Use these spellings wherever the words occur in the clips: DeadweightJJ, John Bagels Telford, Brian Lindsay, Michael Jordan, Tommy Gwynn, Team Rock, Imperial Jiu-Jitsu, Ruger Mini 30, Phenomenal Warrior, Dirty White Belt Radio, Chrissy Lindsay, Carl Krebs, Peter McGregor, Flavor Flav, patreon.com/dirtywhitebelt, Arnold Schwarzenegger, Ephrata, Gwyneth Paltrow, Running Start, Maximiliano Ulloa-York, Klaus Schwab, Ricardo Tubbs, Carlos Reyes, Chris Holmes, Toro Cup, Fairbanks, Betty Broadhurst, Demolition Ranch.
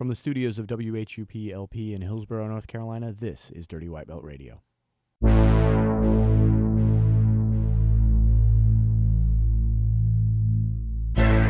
From the studios of WHUP-LP in Hillsborough, North Carolina, this is Dirty White Belt Radio.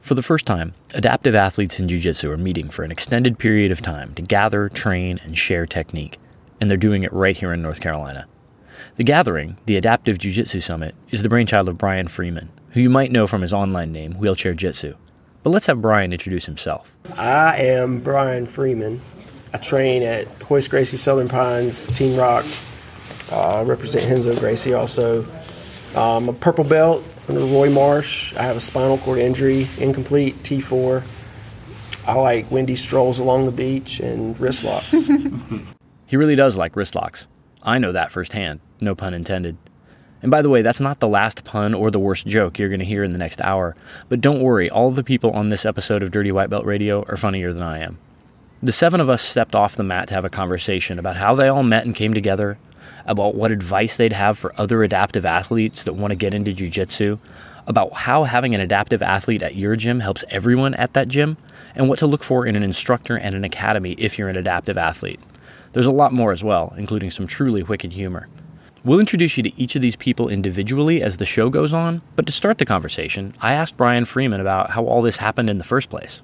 For the first time, adaptive athletes in jiu-jitsu are meeting for an extended period of time to gather, train, and share technique, and they're doing it right here in North Carolina. The gathering, the Adaptive Jiu-Jitsu Summit, is the brainchild of Brian Freeman, who you might know from his online name, Wheelchair Jitsu. But let's have Brian introduce himself. I am Brian Freeman. I train at Hoist Gracie Southern Pines, Team Rock. I represent Henzo Gracie also. I'm a purple belt under Roy Marsh. I have a spinal cord injury, incomplete, T4. I like windy strolls along the beach and wrist locks. He really does like wrist locks. I know that firsthand, no pun intended. And by the way, that's not the last pun or the worst joke you're going to hear in the next hour. But don't worry, all the people on this episode of Dirty White Belt Radio are funnier than I am. The seven of us stepped off the mat to have a conversation about how they all met and came together, about what advice they'd have for other adaptive athletes that want to get into jiu-jitsu, about how having an adaptive athlete at your gym helps everyone at that gym, and what to look for in an instructor and an academy if you're an adaptive athlete. There's a lot more as well, including some truly wicked humor. We'll introduce you to each of these people individually as the show goes on, but to start the conversation, I asked Brian Freeman about how all this happened in the first place.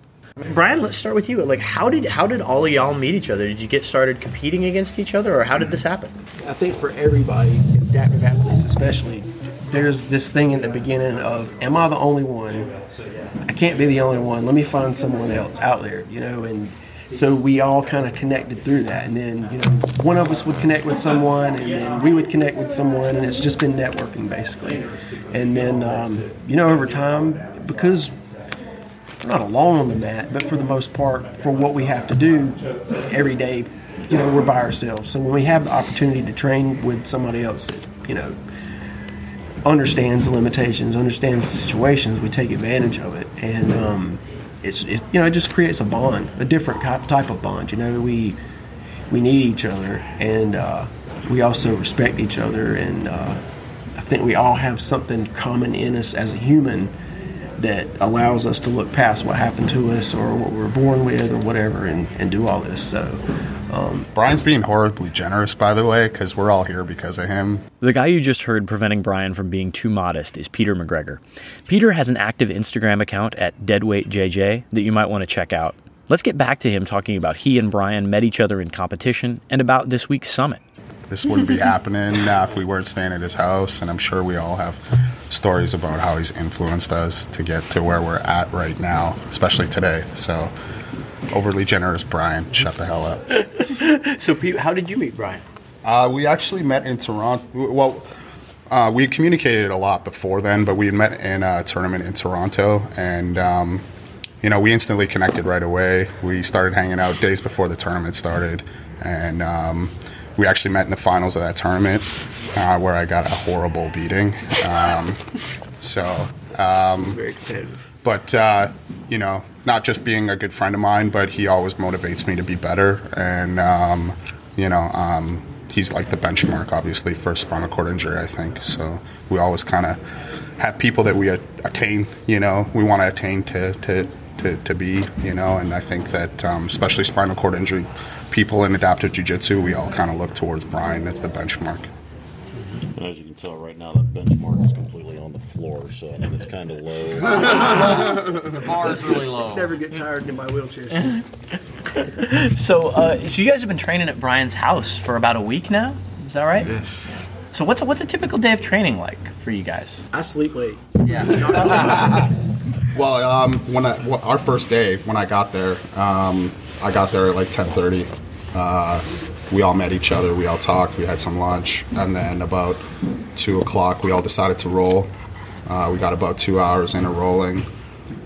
Brian, let's start with you. Like, how did all of y'all meet each other? Did you get started competing against each other, or how did this happen? I think for everybody, adaptive athletes especially, there's this thing at the beginning of, am I the only one? I can't be the only one. Let me find someone else out there, you know? And so we all kind of connected through that. And then, you know, one of us would connect with someone, and then we would connect with someone, and it's just been networking, basically. And then, you know, over time, because we're not alone on the mat, but for the most part, for what we have to do every day, you know, we're by ourselves. So when we have the opportunity to train with somebody else that, you know, understands the limitations, understands the situations, we take advantage of it. And you know, it just creates a bond, a different type of bond. You know, we need each other, and we also respect each other. And I think we all have something common in us as a human that allows us to look past what happened to us or what we were born with or whatever and do all this. So Brian's being horribly generous, by the way, because we're all here because of him. The guy you just heard preventing Brian from being too modest is Peter McGregor. Peter has an active Instagram account at DeadweightJJ that you might want to check out. Let's get back to him talking about he and Brian met each other in competition and about this week's summit. This wouldn't be happening if we weren't staying at his house, and I'm sure we all have stories about how he's influenced us to get to where we're at right now, especially today. So, overly generous, Brian. Shut the hell up. So, Pete, how did you meet Brian? We actually met in Toronto. Well, we communicated a lot before then, but we had met in a tournament in Toronto, and you know, we instantly connected right away. We started hanging out days before the tournament started, and we actually met in the finals of that tournament, where I got a horrible beating. It was very competitive. But, you know, not just being a good friend of mine, but he always motivates me to be better. And, you know, he's like the benchmark, obviously, for spinal cord injury, I think. So we always kind of have people that we attain, you know, we want to attain to be, you know, and I think that especially spinal cord injury people in adaptive jiu-jitsu, we all kind of look towards Brian as the benchmark. And as you can tell right now, that benchmark is completely on the floor, so I mean, it's kind of low. The bar is really low. Never get tired in my wheelchair seat. So you guys have been training at Brian's house for about a week now? Is that right? Yes. So what's a typical day of training like for you guys? I sleep late. Yeah. Well, our first day when I got there at like 10:30. we all met each other, we all talked, we had some lunch, and then about 2 o'clock we all decided to roll. We got about 2 hours into rolling.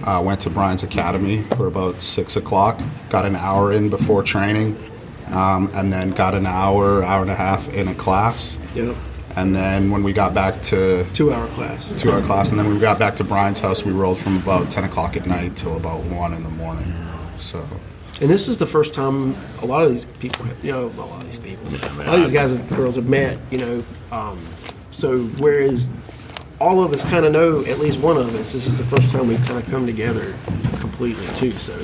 Went to Brian's Academy for about 6 o'clock, got an hour in before training, and then got an hour and a half in a class. Yep. And then when we got back to... Two-hour class. And then when we got back to Brian's house, we rolled from about 10 o'clock at night till about 1 in the morning. So... And this is the first time a lot of these people, a lot of these guys and girls have met, so whereas all of us kind of know at least one of us, this is the first time we've kind of come together completely too. So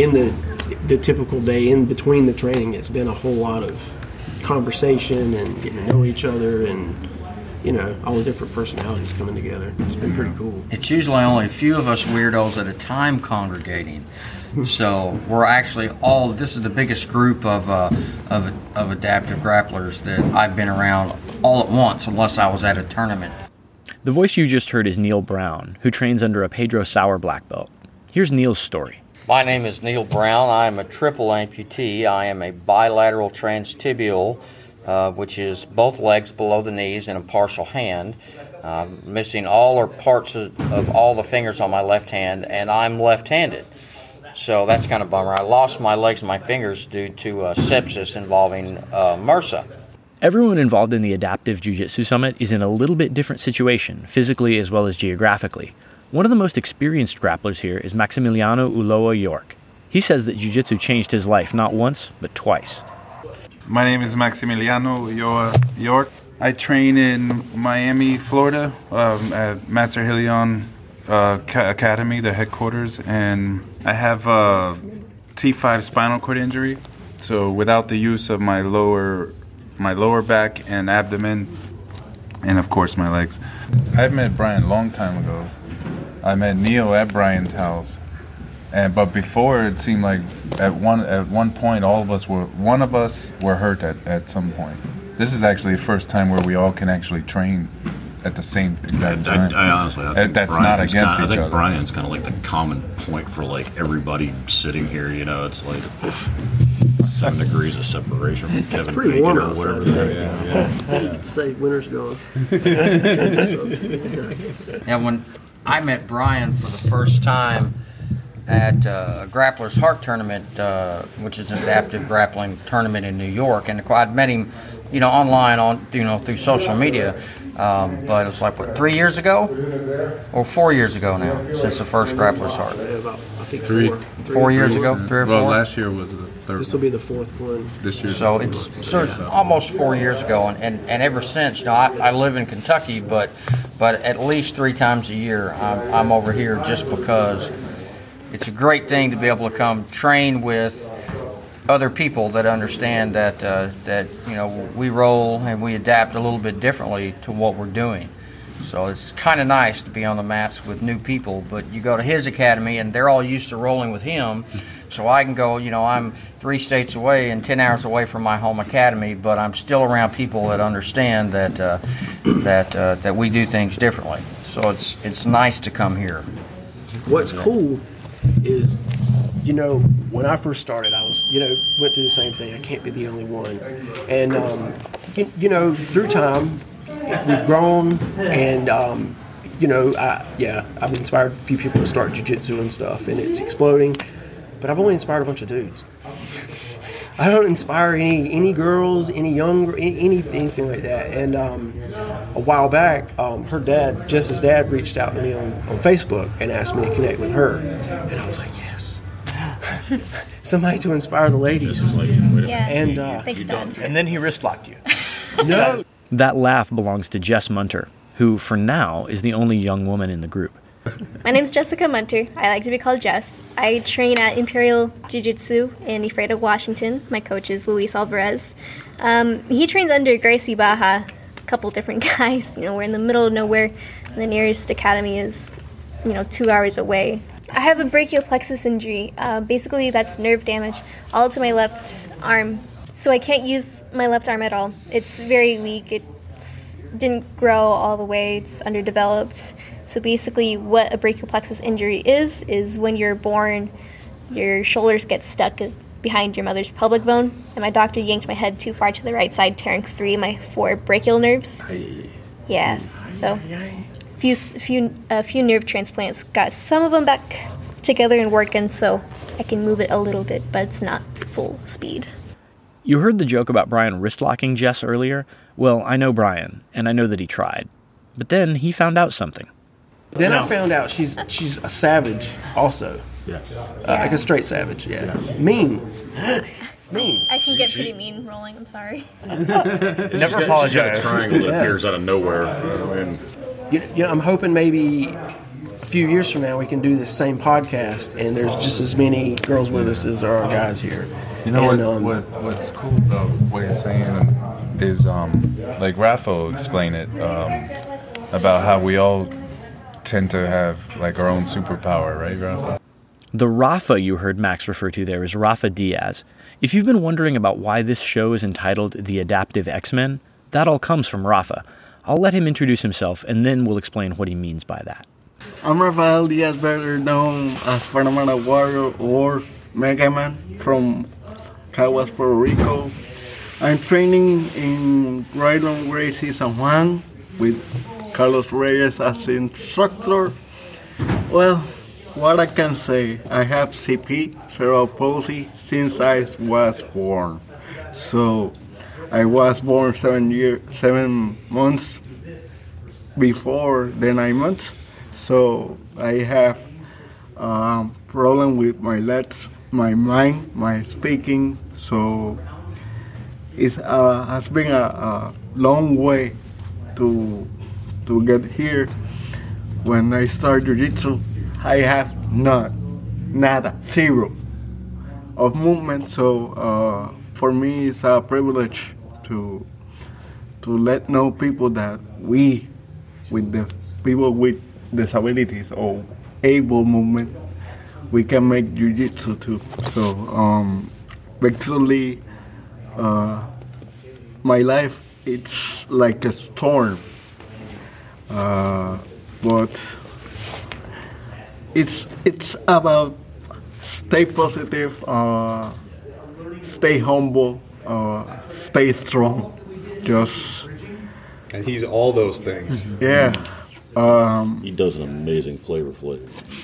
in the typical day in between the training, it's been a whole lot of conversation and getting to know each other and, all the different personalities coming together. It's been pretty cool. It's usually only a few of us weirdos at a time congregating. So we're actually all. This is the biggest group of adaptive grapplers that I've been around all at once, unless I was at a tournament. The voice you just heard is Neil Brown, who trains under a Pedro Sauer black belt. Here's Neil's story. My name is Neil Brown. I am a triple amputee. I am a bilateral transtibial, which is both legs below the knees and a partial hand. I'm missing all or parts of all the fingers on my left hand, and I'm left-handed. So that's kind of a bummer. I lost my legs and my fingers due to sepsis involving MRSA. Everyone involved in the Adaptive Jiu-Jitsu Summit is in a little bit different situation, physically as well as geographically. One of the most experienced grapplers here is Maximiliano Ulloa-York. He says that jiu-jitsu changed his life not once, but twice. My name is Maximiliano Ulloa-York. I train in Miami, Florida, at Master Hillion Academy, the headquarters, and I have a T5 spinal cord injury. So without the use of my lower back and abdomen, and of course my legs. I met Brian a long time ago. I met Neil at Brian's house, but before it seemed like at one point one of us were hurt at some point. This is actually the first time where we all can actually train at the same exact time. I think that's Brian's not against each other. I think Brian's kind of like the common point for like everybody sitting here. It's like 7 degrees of separation from Kevin. It's pretty warm outside. Yeah. Say winter's gone. Yeah, when I met Brian for the first time at a Grappler's Heart tournament, which is an adaptive grappling tournament in New York, and I'd met him, online through social media. But it was 3 years ago? Or 4 years ago now, since the first Grappler's Heart. I think three or four years ago. Well, last year was the third. This will be the fourth one. This year. So it's almost 4 years ago, and ever since. I live in Kentucky, but at least 3 times a year I'm over here just because it's a great thing to be able to come train with other people that understand that we roll and we adapt a little bit differently to what we're doing. So it's kind of nice to be on the mats with new people, but you go to his academy and they're all used to rolling with him, so I can go, I'm 3 states away and 10 hours away from my home academy, but I'm still around people that understand that we do things differently. So it's nice to come here. What's cool is when I first started, I was, went through the same thing. I can't be the only one. And, through time, we've grown. And, I've inspired a few people to start jiu-jitsu and stuff. And it's exploding. But I've only inspired a bunch of dudes. I don't inspire any girls, anything like that. And a while back, her dad, Jess's dad, reached out to me on Facebook and asked me to connect with her. And I was like, yes. Somebody to inspire the ladies. Yeah. And thanks, Dad. And then he wrist locked you. No. That laugh belongs to Jess Munter, who for now is the only young woman in the group. My name's Jessica Munter. I like to be called Jess. I train at Imperial Jiu-Jitsu in Ephrata, Washington. My coach is Luis Alvarez. He trains under Gracie Baja, a couple different guys. We're in the middle of nowhere. The nearest academy is, 2 hours away. I have a brachial plexus injury. Basically, that's nerve damage all to my left arm. So I can't use my left arm at all. It's very weak. It didn't grow all the way. It's underdeveloped. So basically, what a brachial plexus injury is when you're born, your shoulders get stuck behind your mother's pelvic bone, and my doctor yanked my head too far to the right side, tearing three of my four brachial nerves. A few nerve transplants got some of them back together and working, so I can move it a little bit, but it's not full speed. You heard the joke about Brian wrist-locking Jess earlier? Well, I know Brian, and I know that he tried. But then he found out something. I found out she's a savage also. Yes. Like a straight savage, yeah. Mean. I can get pretty mean rolling, I'm sorry. Never apologize. She's got a triangle that appears out of nowhere. You know, I'm hoping maybe a few years from now we can do this same podcast, and there's just as many girls with us as there are guys here. You know, and, what's cool though, what you're saying is, like Rafael explained it, about how we all tend to have like our own superpower, right, Rafa? The Rafa you heard Max refer to there is Rafa Diaz. If you've been wondering about why this show is entitled The Adaptive X-Men, that all comes from Rafa. I'll let him introduce himself, and then we'll explain what he means by that. I'm Rafael Diaz, better known as Phenomenal Warrior Mega Man from Caguas, Puerto Rico. I'm training in Ricardo Gracie San Juan with Carlos Reyes as instructor. Well, what I can say, I have CP, cerebral palsy, since I was born. So I was born 7 months before the 9 months, so I have problem with my legs, my mind, my speaking. So it has been a long way to get here. When I start jiu-jitsu, I have zero of movement. So for me, it's a privilege to let know people that we, with the people with disabilities or able movement, we can make jiu-jitsu too. So basically, my life, it's like a storm. But it's about stay positive, stay humble, stay strong. Just. And he's all those things. Yeah. He does an amazing Flavor. Just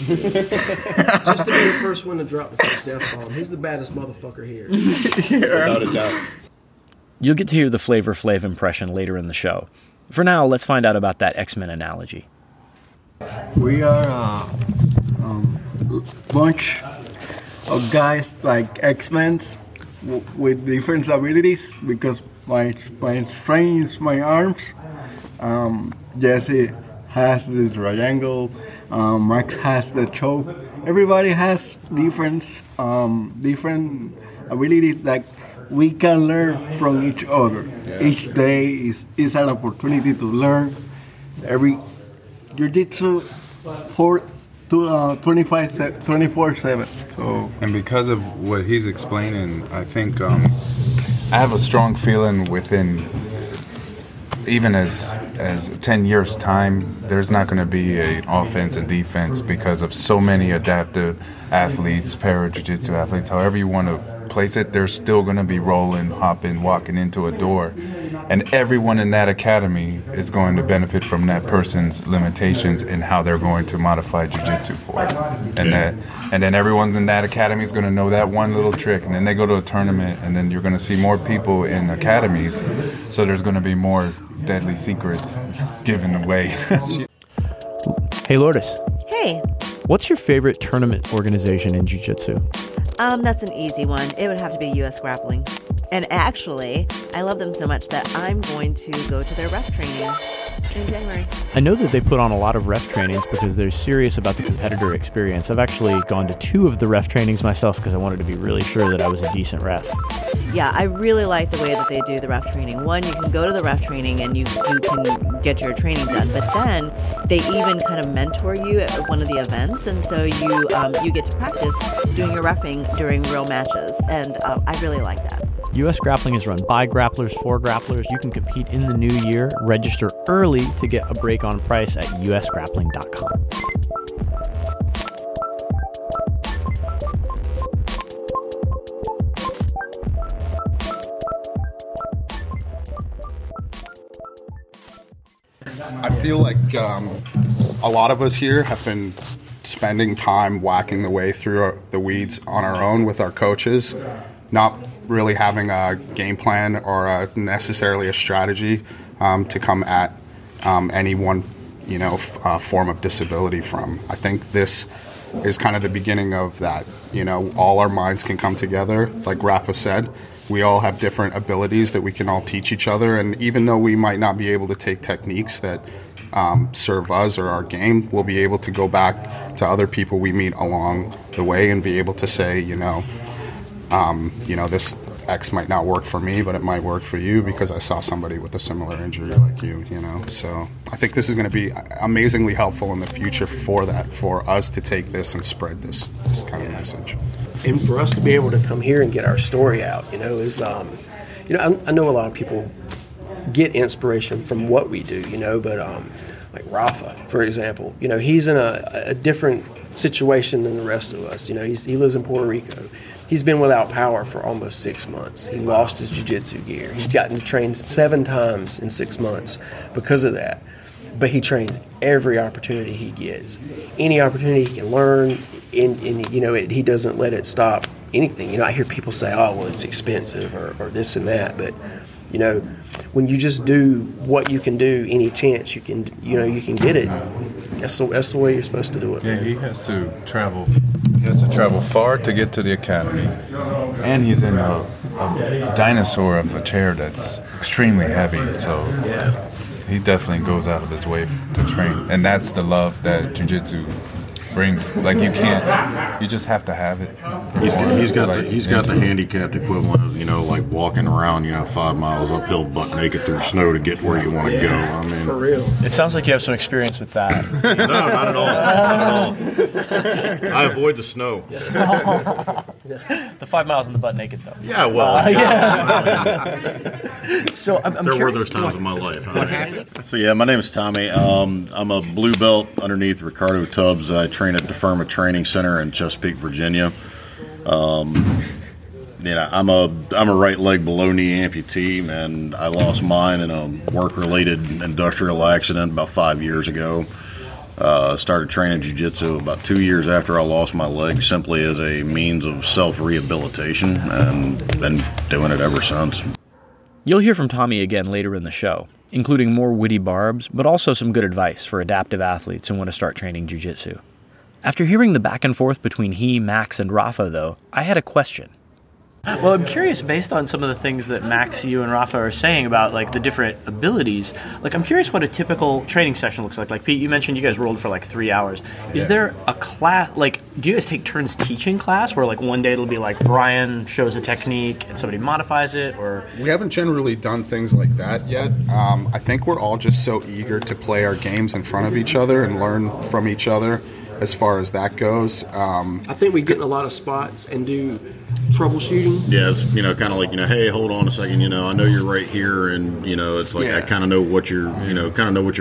to be the first one to drop the first F-bomb, he's the baddest motherfucker here. Yeah. Without a doubt. You'll get to hear the Flavor Flav impression later in the show. For now, let's find out about that X-Men analogy. We are a bunch of guys like X-Men with different abilities, because my strength, my arms. Jesse has this triangle. Max has the choke. Everybody has different abilities that we can learn from each other. Yeah. Each day is an opportunity to learn. Every jiu-jitsu 24/7. So, and because of what he's explaining, I think I have a strong feeling within even as 10 years time, there's not going to be an offense and defense because of so many adaptive athletes, para jiu-jitsu athletes, however you want to place it. They're still going to be rolling, hopping, walking into a door, and everyone in that academy is going to benefit from that person's limitations and how they're going to modify jiu-jitsu for it. And then everyone in that academy is going to know that one little trick, and then they go to a tournament, and then you're going to see more people in academies, so there's going to be more deadly secrets given away. Hey, Lourdes. Hey. What's your favorite tournament organization in jiu-jitsu? That's an easy one. It would have to be US Grappling. And actually, I love them so much that I'm going to go to their ref training in January. I know that they put on a lot of ref trainings because they're serious about the competitor experience. I've actually gone to 2 of the ref trainings myself because I wanted to be really sure that I was a decent ref. Yeah, I really like the way that they do the ref training. One, you can go to the ref training and you can get your training done, but then they even kind of mentor you at one of the events, and so you get to practice doing your reffing during real matches, and I really like that. US Grappling is run by grapplers for grapplers. You can compete in the new year. Register early to get a break on price at usgrappling.com. I feel like a lot of us here have been spending time whacking the way through the weeds on our own with our coaches, not really having a game plan or necessarily a strategy to come at any one form of disability from. I think this is kind of the beginning of that. You know, all our minds can come together. Like Rafa said, we all have different abilities that we can all teach each other. And even though we might not be able to take techniques that serve us or our game, we'll be able to go back to other people we meet along the way and be able to say, this X might not work for me, but it might work for you because I saw somebody with a similar injury like you, you know. So I think this is going to be amazingly helpful in the future for that, for us to take this and spread this kind of message. And for us to be able to come here and get our story out, is, I know a lot of people get inspiration from what we do, but like Rafa, for example, he's in a different situation than the rest of us. He lives in Puerto Rico. He's been without power for almost 6 months. He lost his jiu-jitsu gear. He's gotten to train 7 times in 6 months because of that. But he trains every opportunity he gets. Any opportunity he can learn, and he doesn't let it stop anything. I hear people say, oh, well, it's expensive or this and that. But, when you just do what you can do, any chance you can, you can get it, that's the way you're supposed to do it. Yeah, man. He has to travel. He has to travel far to get to the academy, and he's in a dinosaur of a chair that's extremely heavy, so he definitely goes out of his way to train. And that's the love that jiu-jitsu brings. Like, you just have to have it. He's got the handicapped equivalent of, like walking around, 5 miles uphill butt naked through snow to get where you want to go. I mean, for real. It sounds like you have some experience with that. No, not at all. I avoid the snow. The 5 miles in the butt naked, though. Yeah, well. So I'm there were those times in my life. So yeah, my name is Tommy. I'm a blue belt underneath Ricardo Tubbs. I train at the Firma Training Center in Chesapeake, Virginia. I'm a right leg below knee amputee, and I lost mine in a work-related industrial accident about 5 years ago. Started training jiu-jitsu about 2 years after I lost my leg, simply as a means of self-rehabilitation, and been doing it ever since. You'll hear from Tommy again later in the show, including more witty barbs, but also some good advice for adaptive athletes who want to start training jiu-jitsu. After hearing the back and forth between he, Max, and Rafa, though, I had a question. Well, I'm curious, based on some of the things that Max, you, and Rafa are saying about, like, the different abilities, like, I'm curious what a typical training session looks like. Like, Pete, you mentioned you guys rolled for, like, 3 hours. Is there a class, like, do you guys take turns teaching class where, like, one day it'll be, like, Brian shows a technique and somebody modifies it, or? We haven't generally done things like that yet. I think we're all just so eager to play our games in front of each other and learn from each other as far as that goes. I think we get in a lot of spots and do troubleshooting. Yeah, it's kind of like, hey, hold on a second, I know you're right here, and it's like, I kind of know what you're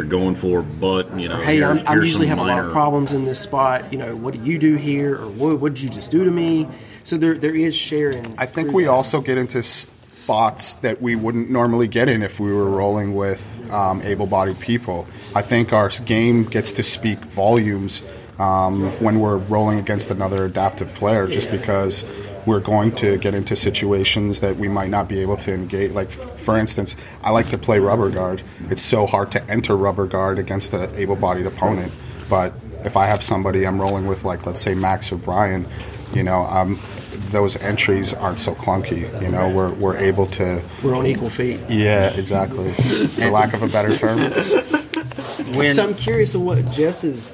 going for, but hey, I usually have a lot of problems in this spot, what do you do here, or what did you just do to me? So there is sharing. I think we also get into spots that we wouldn't normally get in if we were rolling with able-bodied people. I think our game gets to speak volumes when we're rolling against another adaptive player, just because we're going to get into situations that we might not be able to engage. Like, for instance, I like to play rubber guard. It's so hard to enter rubber guard against an able-bodied opponent. But if I have somebody I'm rolling with, like, let's say Max or Brian, those entries aren't so clunky. We're able to... We're on equal feet. Yeah, exactly. For lack of a better term. So I'm curious of what Jess is...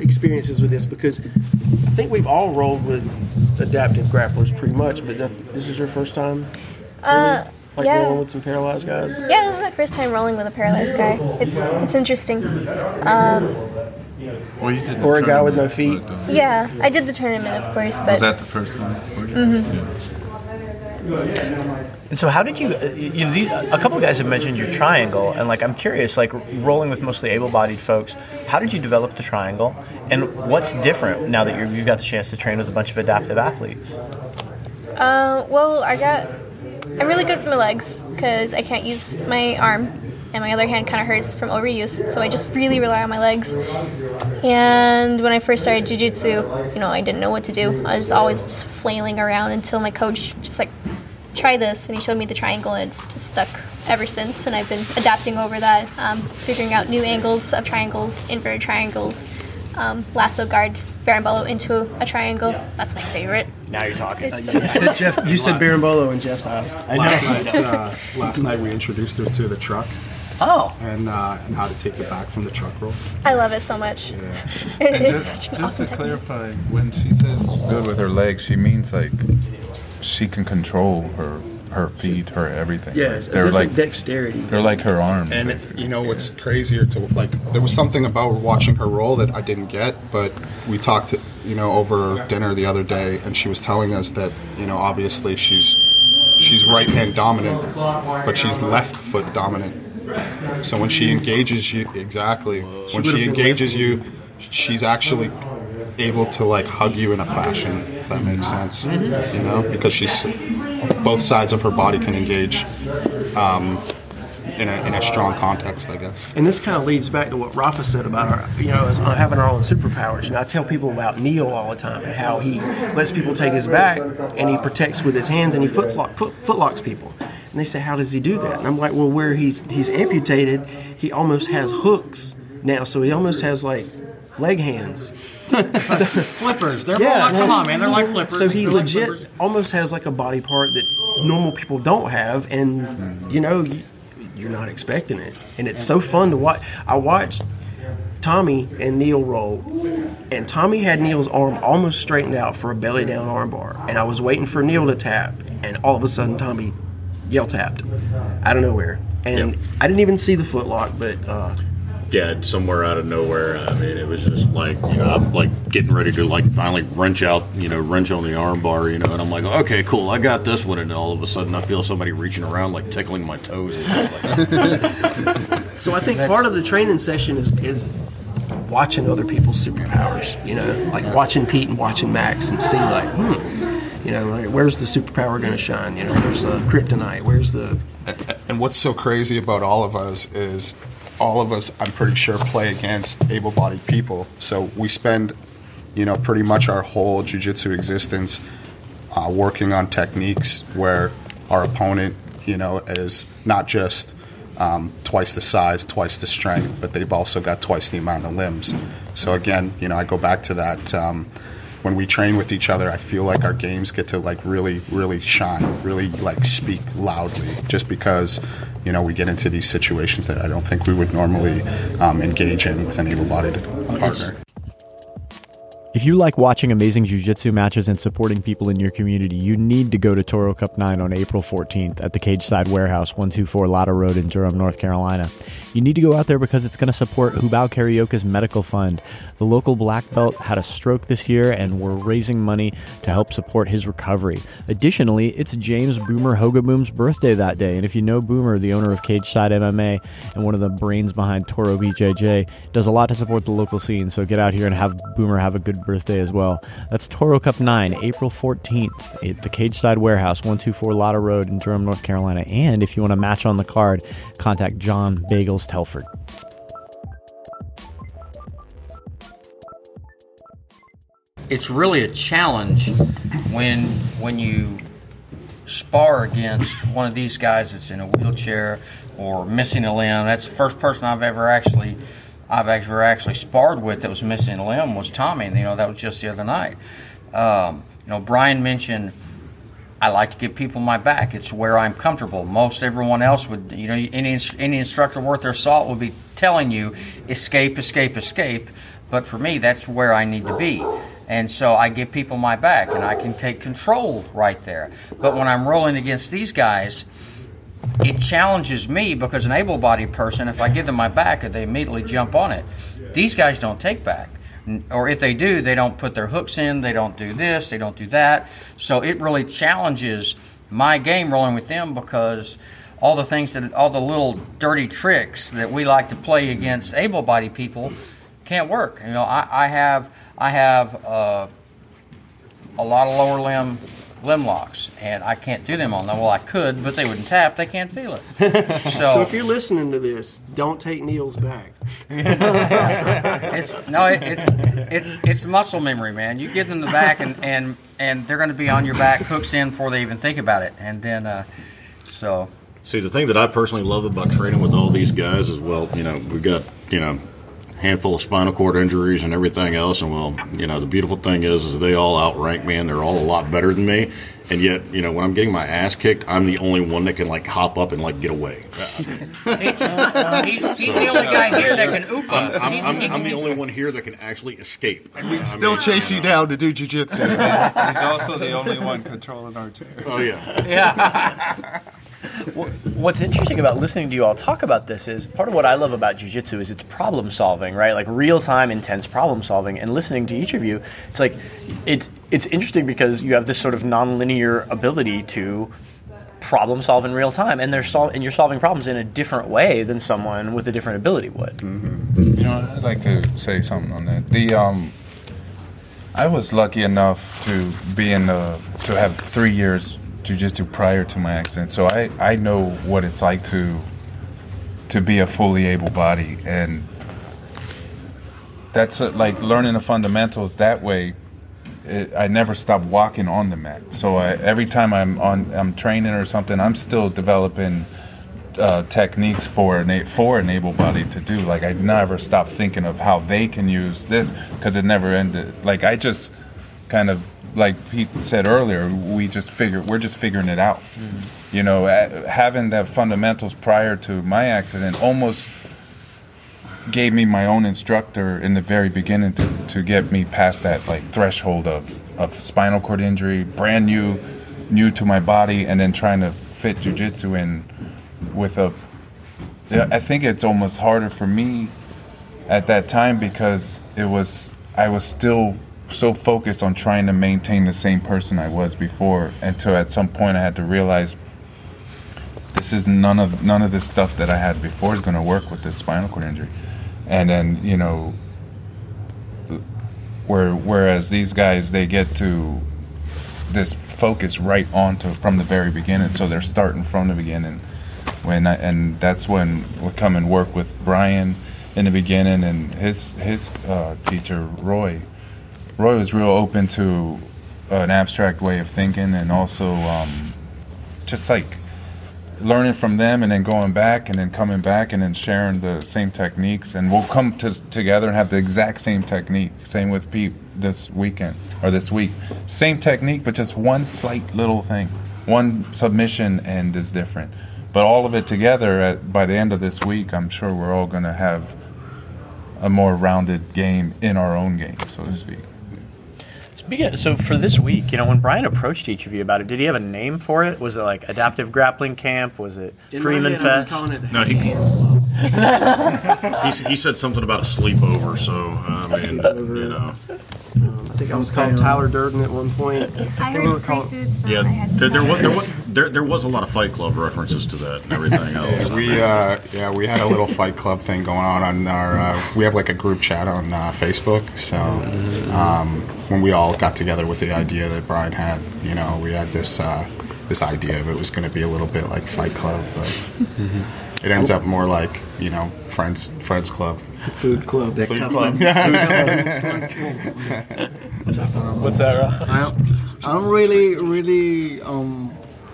experiences with this, because I think we've all rolled with adaptive grapplers pretty much, but this is your first time really? Rolling with some paralyzed guys? Yeah, this is my first time rolling with a paralyzed guy. It's interesting. Or a guy with no feet? Yeah, I did the tournament, of course. But was that the first time? Mm-hmm. Yeah. And so how did you a couple of guys have mentioned your triangle, and, like, I'm curious, like, rolling with mostly able-bodied folks, how did you develop the triangle, and what's different now that you've got the chance to train with a bunch of adaptive athletes? I'm really good with my legs because I can't use my arm. and my other hand kind of hurts from overuse, so I just really rely on my legs. And when I first started jiu-jitsu, you know, I didn't know what to do. I was always just flailing around until my coach just like, try this, and he showed me the triangle, and it's just stuck ever since, and I've been adapting over that, figuring out new angles of triangles, inverted triangles, lasso guard, barambolo into a triangle. Yeah. That's my favorite. Now you're talking. You said barambolo in Jeff's house. I know. Last night we introduced her to the truck. Oh. And how to take it back from the truck roll. I love it so much. Yeah. It's such an awesome technique. Just to clarify, when she says good with her legs, she means like she can control her feet, her everything. Yeah, they're like dexterity. They're like her arms. And it, you know what's crazier to like? There was something about watching her roll that I didn't get, but we talked, you know, over dinner the other day, and she was telling us that, you know, obviously she's right hand dominant, but she's left foot dominant. So when she engages you, exactly. When she engages you, she's actually able to like hug you in a fashion, if that makes sense, you know, because she's both sides of her body can engage in a strong context, I guess. And this kind of leads back to what Rafa said about our, you know, having our own superpowers. You know, I tell people about Neil all the time and how he lets people take his back and he protects with his hands and he footlocks people. And they say, how does he do that? And I'm like, well, where he's amputated, he almost has hooks now, so he almost has like leg hands. So, flippers. They're like, come on, man. They're like flippers. So he legit almost has like a body part that normal people don't have, and you know, you're not expecting it. And it's so fun to watch. I watched Tommy and Neil roll, and Tommy had Neil's arm almost straightened out for a belly down armbar, and I was waiting for Neil to tap, and all of a sudden Tommy yell tapped out of nowhere, and I didn't even see the footlock, but. Yeah, somewhere out of nowhere. I mean, it was just like, you know, I'm like getting ready to like finally wrench on the arm bar, you know, and I'm like, okay, cool, I got this one, and then all of a sudden I feel somebody reaching around like tickling my toes. And like so I think part of the training session is watching other people's superpowers, you know, like watching Pete and watching Max and see like, you know, like, where's the superpower going to shine? You know, where's the kryptonite? Where's the... And what's so crazy about all of us is... all of us, I'm pretty sure, play against able-bodied people. So we spend, you know, pretty much our whole jiu-jitsu existence working on techniques where our opponent, you know, is not just twice the size, twice the strength, but they've also got twice the amount of limbs. So again, you know, I go back to that. When we train with each other, I feel like our games get to like really, really shine, really like speak loudly, just because, you know, we get into these situations that I don't think we would normally engage in with an able-bodied partner. If you like watching amazing jiu-jitsu matches and supporting people in your community, you need to go to Toro Cup 9 on April 14th at the Cageside Warehouse, 124 Latta Road in Durham, North Carolina. You need to go out there because it's going to support Hubao Carioca's medical fund. The local black belt had a stroke this year, and we're raising money to help support his recovery. Additionally, it's James Boomer Hogaboom's birthday that day, and if you know Boomer, the owner of Cageside MMA and one of the brains behind Toro BJJ, does a lot to support the local scene, so get out here and have Boomer have a good birthday as well. That's Toro Cup 9, April 14th at the Cageside Warehouse, 124 Latta Road in Durham, North Carolina. And if you want to match on the card, contact John Bagels Telford. It's really a challenge when you spar against one of these guys that's in a wheelchair or missing a limb. That's the first person I've ever actually sparred with that was missing a limb was Tommy, and you know, that was just the other night. You know, Brian mentioned I like to give people my back. It's where I'm comfortable. Most everyone else would, you know, any instructor worth their salt would be telling you escape, escape, escape. But for me, that's where I need to be. And so I give people my back, and I can take control right there. But when I'm rolling against these guys, it challenges me because an able-bodied person, if I give them my back, they immediately jump on it. These guys don't take back. Or if they do, they don't put their hooks in, they don't do this, they don't do that. So it really challenges my game rolling with them because all the things that, all the little dirty tricks that we like to play against able-bodied people can't work. You know, I have a lot of lower limb limb locks, and I can't do them on them. Well, I could, but they wouldn't tap. They can't feel it. So if you're listening to this, don't take Neil's back. It's muscle memory, man. You get them the back, and they're going to be on your back, hooks in before they even think about it, and then so. See, the thing that I personally love about training with all these guys is, well, you know, we got, you know, handful of spinal cord injuries and everything else, and well, you know, the beautiful thing is they all outrank me, and they're all a lot better than me, and yet, you know, when I'm getting my ass kicked, I'm the only one that can like hop up and like get away. He's the only guy here that can oop up. I'm the only one here that can actually escape. I mean, chase you down to do jiu-jitsu. He's also the only one controlling our chair. Oh yeah. Yeah. What's interesting about listening to you all talk about this is part of what I love about jiu-jitsu is it's problem solving, right? Like real-time, intense problem solving. And listening to each of you, it's like it's interesting because you have this sort of nonlinear ability to problem solve in real time, and you're solving problems in a different way than someone with a different ability would. Mm-hmm. You know, I'd like to say something on that. I was lucky enough to be to have 3 years jiu-jitsu prior to my accident, so I know what it's like to be a fully able body, and that's like learning the fundamentals that way. I never stop walking on the mat, so every time I'm training or something, I'm still developing techniques for an able body to do. Like I never stop thinking of how they can use this, because it never ended. Like I just kind of, like Pete said earlier, we're just figuring it out. Mm-hmm. You know, having the fundamentals prior to my accident almost gave me my own instructor in the very beginning to get me past that like threshold of spinal cord injury, brand new to my body, and then trying to fit jiu-jitsu in with a... I think it's almost harder for me at that time because I was still so focused on trying to maintain the same person I was before, until at some point I had to realize this is none of this stuff that I had before is going to work with this spinal cord injury. And then, you know, whereas these guys, they get to this focus right from the very beginning, so they're starting from the beginning. And that's when we come and work with Brian in the beginning, and his teacher Roy. Roy was real open to an abstract way of thinking, and also just like learning from them and then going back and then coming back and then sharing the same techniques. And we'll come together and have the exact same technique. Same with Pete this week. Same technique, but just one slight little thing. One submission end is different. But all of it together, by the end of this week, I'm sure we're all going to have a more rounded game in our own game, so to speak. So for this week, you know, when Brian approached each of you about it, did he have a name for it? Was it like Adaptive Grappling Camp? Was it Freeman Fest? No, he can't. He said something about a sleepover, so, I mean, you know. I think I was called Tyler Durden at one point. I heard free food, so I had to. There was a lot of Fight Club references to that and everything else. We had a little Fight Club thing going on our. We have like a group chat on Facebook, so when we all got together with the idea that Brian had, you know, we had this idea of it was going to be a little bit like Fight Club, but it ends up more like, you know, Friends Club. Food Club. Food Club. What's that, Rob? I'm really, really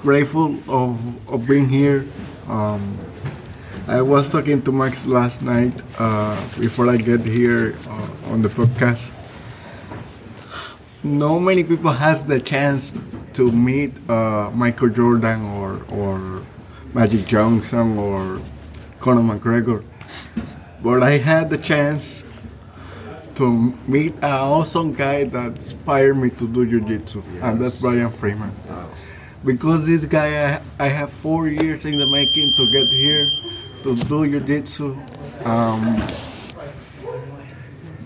grateful of being here. I was talking to Max last night before I get here on the podcast. Not many people has the chance to meet Michael Jordan or Magic Johnson or Conor McGregor. But I had the chance to meet an awesome guy that inspired me to do jiu-jitsu, and that's Brian Freeman. Yes. Because this guy, I have 4 years in the making to get here to do jiu-jitsu.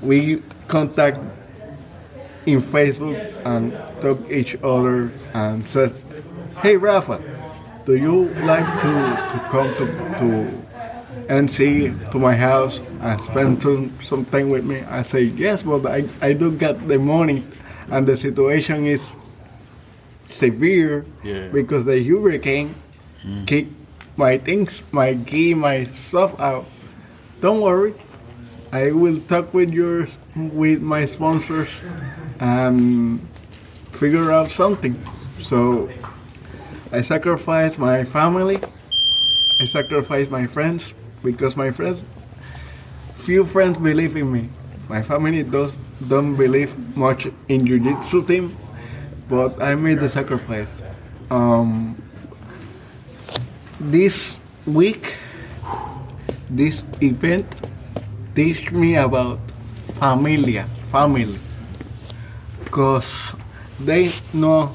We contact in Facebook and talk each other and said, "Hey Rafa, do you like to come to NC to my house and spend some time with me?" I say, "Yes, but I do get the money, and the situation is severe because the hurricane kicked my things, my key, my stuff out. Don't worry, I will talk with yours, with my sponsors, and figure out something. So I sacrificed my family, I sacrificed my friends, because my friends, few friends believe in me. My family don't believe much in jiu-jitsu team, but I made the sacrifice. This week, this event teach me about family, because they know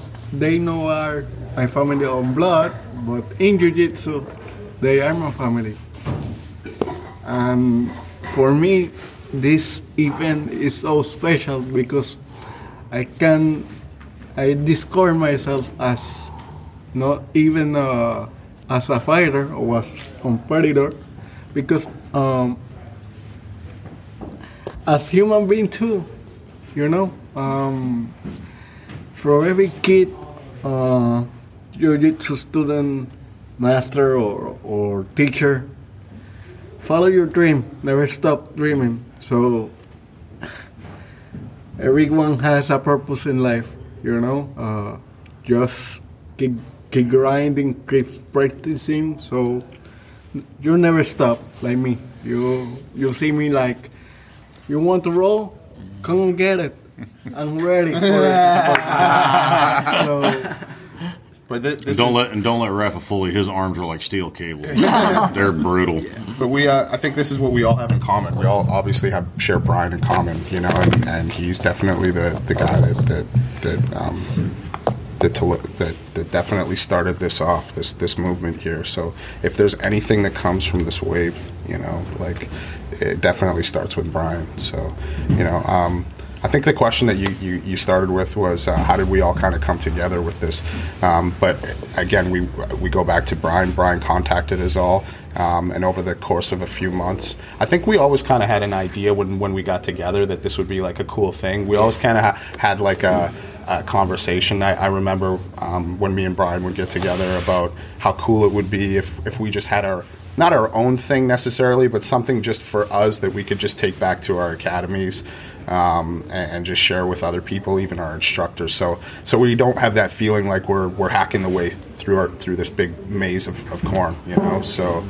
are my family of blood, but in jiu-jitsu, they are my family. And for me, this event is so special because I discover myself as not even as a fighter or as a competitor, because as human being too, you know. For every kid, jiu-jitsu student, master or teacher, follow your dream. Never stop dreaming. So everyone has a purpose in life, you know. Just keep grinding, keep practicing. So you never stop, like me. You see me like, you want to roll? Come and get it. I'm ready for it. So. But don't let Rafa fool you. His arms are like steel cables. They're brutal. Yeah. But I think this is what we all have in common. We all obviously share Brian in common, you know, and he's definitely the guy that definitely started this off, this movement here. So if there's anything that comes from this wave, you know, like it definitely starts with Brian. So, you know. I think the question that you started with was how did we all kind of come together with this? But again, we go back to Brian. Brian contacted us all, and over the course of a few months, I think we always kind of had an idea when we got together that this would be like a cool thing. We always kind of had like a conversation. I remember when me and Brian would get together about how cool it would be if we just had our, not our own thing necessarily, but something just for us that we could just take back to our academies and just share with other people, even our instructors. So we don't have that feeling like we're hacking the way through this big maze of corn, you know. So,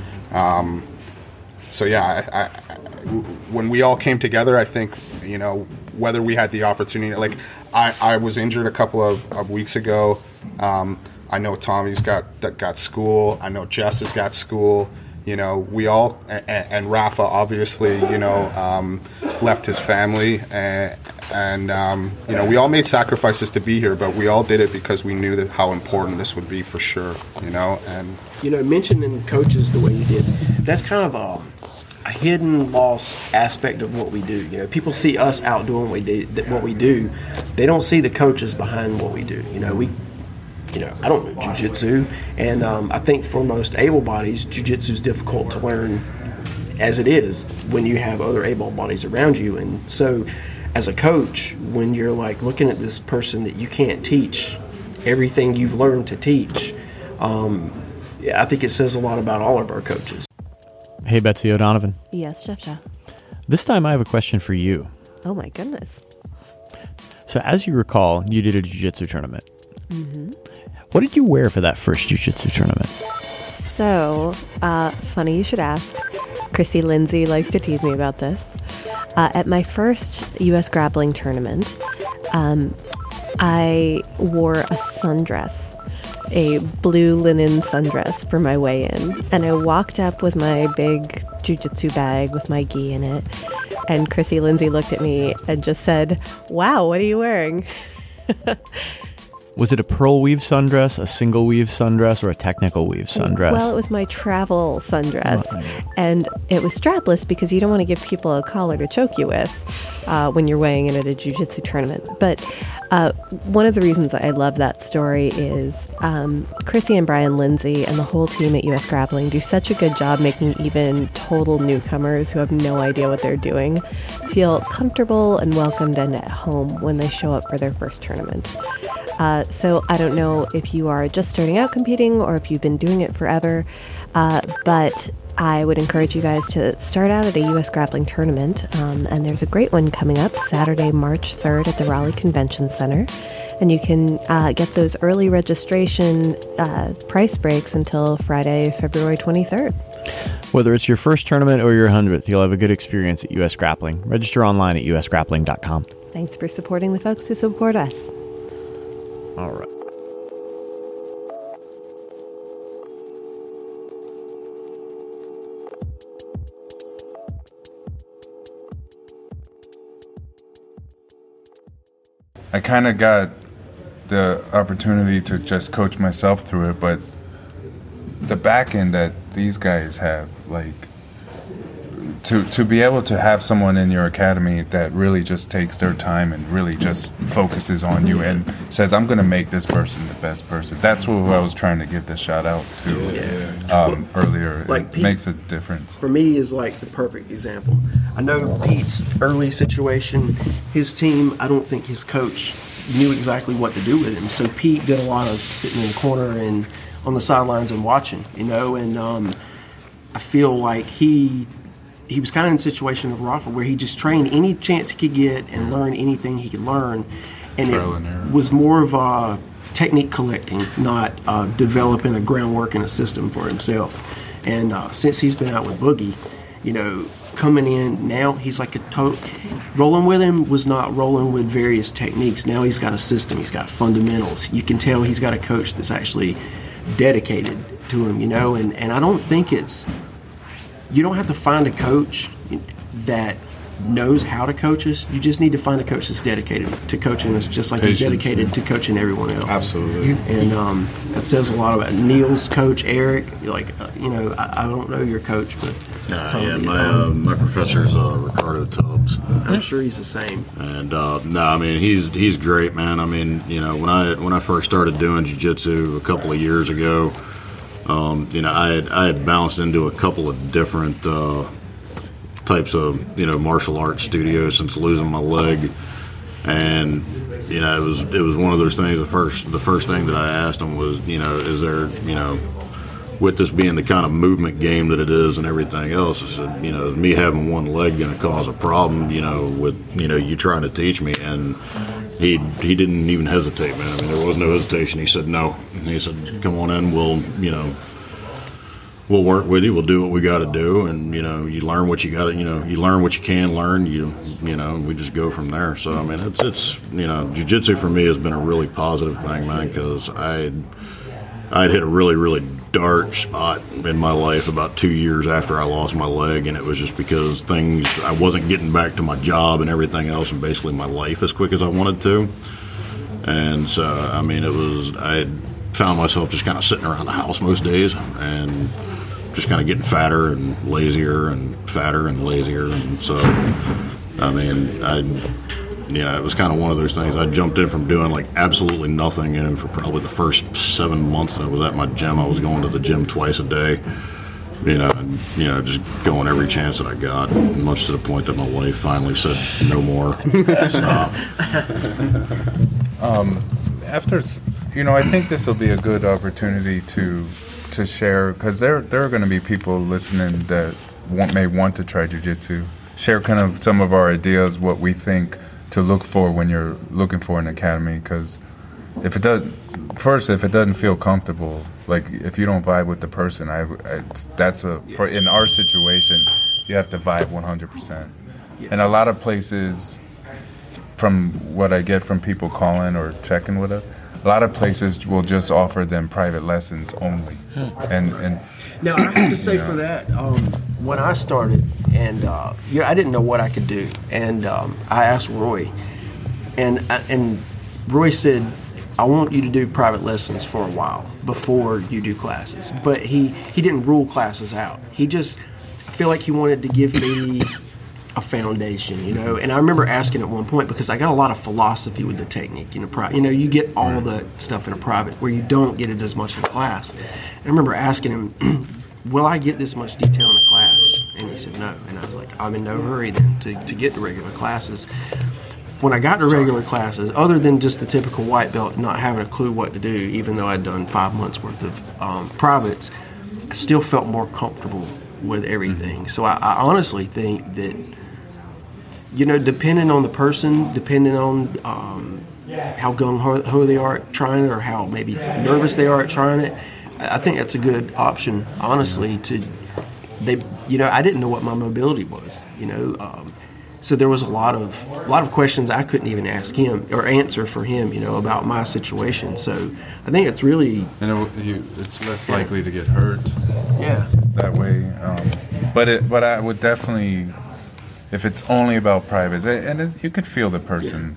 when we all came together, I think, you know, whether we had the opportunity, like I was injured a couple of weeks ago. I know Tommy's got school. I know Jess has got school. You know, we all, and Rafa obviously, you know, left his family, and you know, we all made sacrifices to be here, but we all did it because we knew that how important this would be for sure, you know. And you know, mentioning coaches the way you did, that's kind of a hidden lost aspect of what we do. You know, people see us out doing what we do, they don't see the coaches behind what we do. You know, I don't know jiu-jitsu, and I think for most able bodies, jiu-jitsu is difficult to learn as it is when you have other able bodies around you. And so, as a coach, when you're like looking at this person that you can't teach everything you've learned to teach, I think it says a lot about all of our coaches. Hey, Betsy O'Donovan. Yes, Jeff Shaw. This time I have a question for you. Oh my goodness. So, as you recall, you did a jiu-jitsu tournament. Mm-hmm. What did you wear for that first jiu-jitsu tournament? So, funny you should ask. Chrissy Lindsay likes to tease me about this. At my first US Grappling tournament, I wore a sundress, a blue linen sundress for my weigh-in. And I walked up with my big jiu-jitsu bag with my gi in it. And Chrissy Lindsay looked at me and just said, "Wow, what are you wearing?" Was it a pearl weave sundress, a single weave sundress, or a technical weave sundress? Well, it was my travel sundress. Oh. And it was strapless because you don't want to give people a collar to choke you with when you're weighing in at a jiu-jitsu tournament. But one of the reasons I love that story is Chrissy and Brian Lindsay and the whole team at US Grappling do such a good job making even total newcomers who have no idea what they're doing feel comfortable and welcomed and at home when they show up for their first tournament. So I don't know if you are just starting out competing or if you've been doing it forever, but I would encourage you guys to start out at a US Grappling tournament, and there's a great one coming up Saturday, March 3rd at the Raleigh Convention Center, and you can get those early registration price breaks until Friday, February 23rd. Whether it's your first tournament or your 100th, you'll have a good experience at US Grappling. Register online at usgrappling.com. Thanks for supporting the folks who support us. All right. I kind of got the opportunity to just coach myself through it, but the back end that these guys have, like, to be able to have someone in your academy that really just takes their time and really just focuses on you and says, I'm going to make this person the best person. That's what I was trying to give this shout out to earlier. Like it Pete, makes a difference. For me, is like the perfect example. I know Pete's early situation, his team, I don't think his coach knew exactly what to do with him. So Pete did a lot of sitting in the corner and on the sidelines and watching, you know, and I feel like he was kind of in a situation of Rafa where he just trained any chance he could get and learn anything he could learn. And it was more of a technique collecting, not developing a groundwork and a system for himself. And since he's been out with Boogie, you know, coming in now, he's like a rolling with him was not rolling with various techniques. Now he's got a system. He's got fundamentals. You can tell he's got a coach that's actually dedicated to him, you know, and I don't think it's... You don't have to find a coach that knows how to coach us. You just need to find a coach that's dedicated to coaching us, just like he's dedicated to coaching everyone else. Absolutely. And that says a lot about Neil's coach, Eric. Like, you know, I don't know your coach, but my professor's Ricardo Tubbs. I'm sure he's the same. And he's great, man. I mean, you know, when I first started doing jiu-jitsu a couple of years ago. You know, I had bounced into a couple of different types of, you know, martial arts studios since losing my leg, and you know it was one of those things. The first thing that I asked them was, you know, is there, you know, with this being the kind of movement game that it is and everything else, I said, you know, is me having one leg going to cause a problem, you know, with, you know, you trying to teach me? And He didn't even hesitate, man. I mean, there was no hesitation. He said no. And he said, come on in. We'll, you know, we'll work with you. We'll do what we got to do. And, you know, you learn what you got to, you know, you learn what you can learn. You know, we just go from there. So, I mean, it's you know, jiu-jitsu for me has been a really positive thing, man, because I'd hit a really, really dark spot in my life about 2 years after I lost my leg, and it was just because I wasn't getting back to my job and everything else and basically my life as quick as I wanted to. And so, I mean, I found myself just kind of sitting around the house most days and just kind of getting fatter and lazier and fatter and lazier. And so, I mean, it was kind of one of those things. I jumped in from doing, like, absolutely nothing, and for probably the first 7 months that I was at my gym, I was going to the gym twice a day, you know, just going every chance that I got, much to the point that my wife finally said, no more, stop. After, you know, I think this will be a good opportunity to share, because there are going to be people listening that may want to try jiu-jitsu, share kind of some of our ideas, what we think to look for when you're looking for an academy, because if it doesn't feel comfortable, like if you don't vibe with the person, in our situation, you have to vibe 100%. And a lot of places, from what I get from people calling or checking with us, a lot of places will just offer them private lessons only. And now I have to say for that, when I started, and I didn't know what I could do, and I asked Roy, and Roy said, I want you to do private lessons for a while before you do classes. But he didn't rule classes out. He just, I feel like he wanted to give me a foundation, you know. And I remember asking at one point, because I got a lot of philosophy with the technique in a private. You know, you get all the stuff in a private where you don't get it as much in class. And I remember asking him, will I get this much detail in a class? And he said no. And I was like, I'm in no hurry then to get to regular classes. when I got to regular classes, other than just the typical white belt, not having a clue what to do, even though I'd done 5 months worth of privates, I still felt more comfortable with everything. Mm-hmm. So I honestly think that, you know, depending on the person, depending on how gung-ho they are at trying it, or how maybe nervous they are at trying it, I think that's a good option, honestly. You know, I didn't know what my mobility was, you know. So there was a lot of questions I couldn't even ask him or answer for him, you know, about my situation. So I think it's really... And it's less likely to get hurt. Yeah. That way. But I would definitely, if it's only about privates, and you could feel the person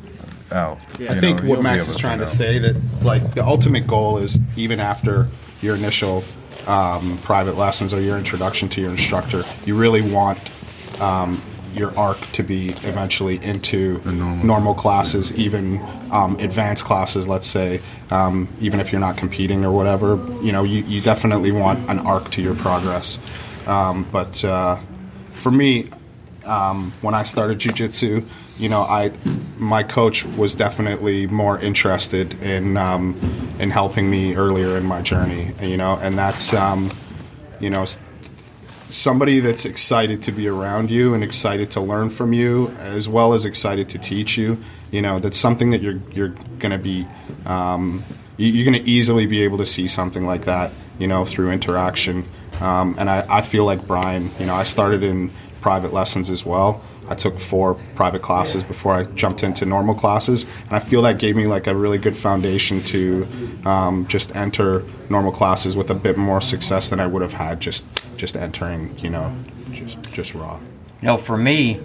out. Yeah. I think what Max is trying to say, that, like, the ultimate goal is, even after your initial private lessons or your introduction to your instructor, you really want... your arc to be eventually into normal classes, even advanced classes, let's say, even if you're not competing or whatever. You know, you definitely want an arc to your progress. But for me, when I started jiu-jitsu, you know, my coach was definitely more interested in helping me earlier in my journey, you know, and that's, you know, somebody that's excited to be around you and excited to learn from you, as well as excited to teach you. You know, that's something that you're going to be you're going to easily be able to see something like that, you know, through interaction. And I feel like Brian, you know, I started in private lessons as well. I took 4 private classes before I jumped into normal classes, and I feel that gave me like a really good foundation to just enter normal classes with a bit more success than I would have had just entering, you know, just raw. You know, for me,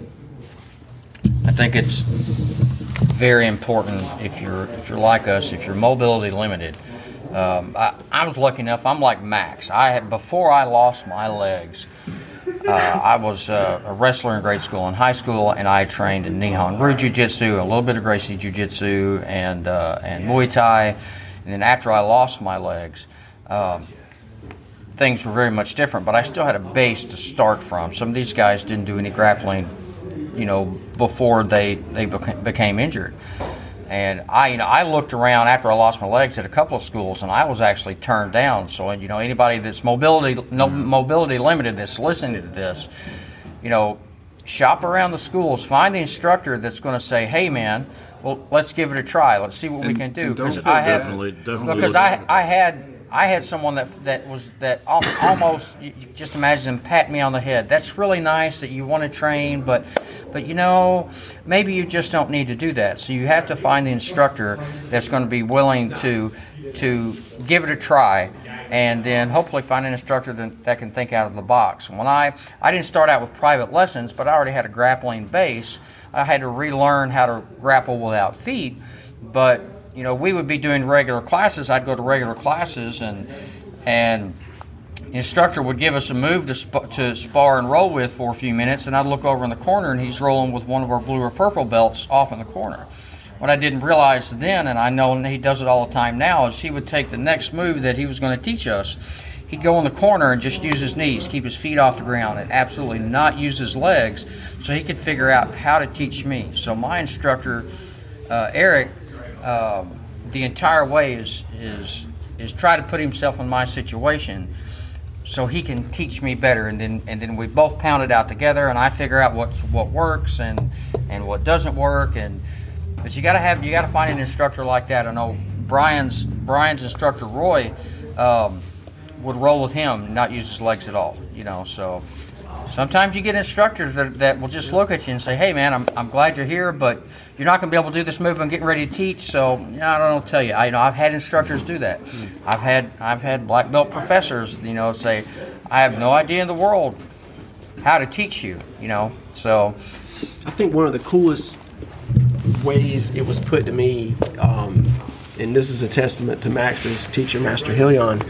I think it's very important if you're like us, if you're mobility limited. I was lucky enough. I'm like Max. Before I lost my legs, I was a wrestler in grade school and high school, and I trained in Nihon Ryu Jiu-Jitsu, a little bit of Gracie Jiu-Jitsu, and Muay Thai. And then after I lost my legs, things were very much different, but I still had a base to start from. Some of these guys didn't do any grappling, you know, before they became injured. And I looked around after I lost my legs at a couple of schools, and I was actually turned down. So, you know, anybody that's mobility limited that's listening to this, you know, shop around the schools, find the instructor that's going to say, "Hey, man, well, let's give it a try. Let's see what we can do." Because I had someone that was almost, you just imagine them pat me on the head. "That's really nice that you want to train, but you know, maybe you just don't need to do that." So you have to find the instructor that's going to be willing to give it a try, and then hopefully find an instructor that can think out of the box. When I didn't start out with private lessons, but I already had a grappling base. I had to relearn how to grapple without feet, but you know, we would be doing regular classes. I'd go to regular classes, and the instructor would give us a move to spar and roll with for a few minutes, and I'd look over in the corner, and he's rolling with one of our blue or purple belts off in the corner. What I didn't realize then, and I know he does it all the time now, is he would take the next move that he was going to teach us. He'd go in the corner and just use his knees, keep his feet off the ground, and absolutely not use his legs, so he could figure out how to teach me. So my instructor, Eric, the entire way is try to put himself in my situation so he can teach me better, and then we both pound it out together, and I figure out what works and what doesn't work. And but you gotta find an instructor like that. I know Brian's instructor Roy would roll with him, not use his legs at all, you know. So sometimes you get instructors that will just look at you and say, "Hey, man, I'm glad you're here, but you're not going to be able to do this move I'm getting ready to teach, so you know, I don't know what to tell you." I've had instructors do that. I've had black belt professors, you know, say, "I have no idea in the world how to teach you," you know. So I think one of the coolest ways it was put to me, and this is a testament to Max's teacher, Master Hillion,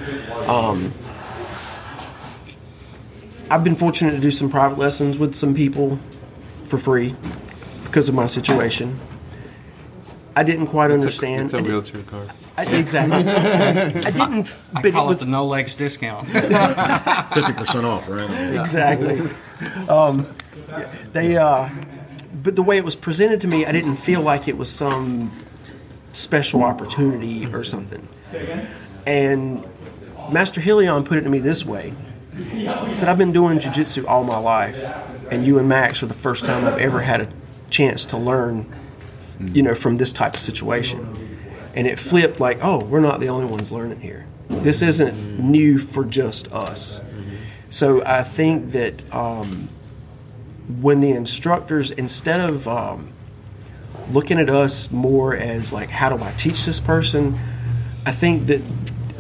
I've been fortunate to do some private lessons with some people for free because of my situation. I didn't quite understand. It's a wheelchair card. Exactly. I didn't. I call it the no legs discount. 50% off, right? Yeah. Exactly. They but the way it was presented to me, I didn't feel like it was some special opportunity or something. And Master Helion put it to me this way. He said, I've been doing jiu-jitsu all my life, and you and Max are the first time I've ever had a chance to learn, you know, from this type of situation. And it flipped like, oh, we're not the only ones learning here. This isn't new for just us. So I think that when the instructors, instead of looking at us more as like, how do I teach this person? I think that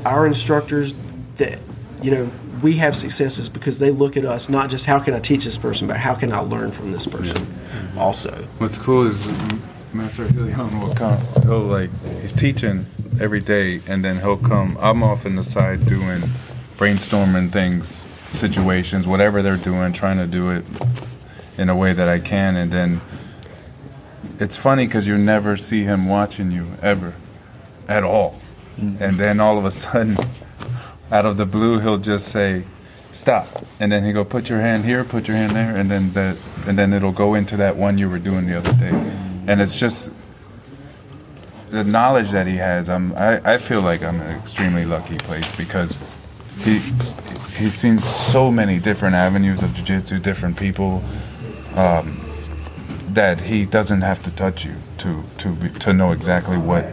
our instructors that, you know, we have successes because they look at us not just how can I teach this person, but how can I learn from this person also. What's cool is Master Helion will come, he'll like, he's teaching every day, and then he'll come, I'm off in the side doing, brainstorming things, situations, whatever they're doing, trying to do it in a way that I can, and then it's funny because you never see him watching you ever, at all. And then all of a sudden, out of the blue, he'll just say, stop. And then he go, put your hand here, put your hand there, and then that, and then it'll go into that one you were doing the other day. And it's just the knowledge that he has. I feel like I'm in an extremely lucky place because he's seen so many different avenues of jiu-jitsu, different people, that he doesn't have to touch you to know exactly what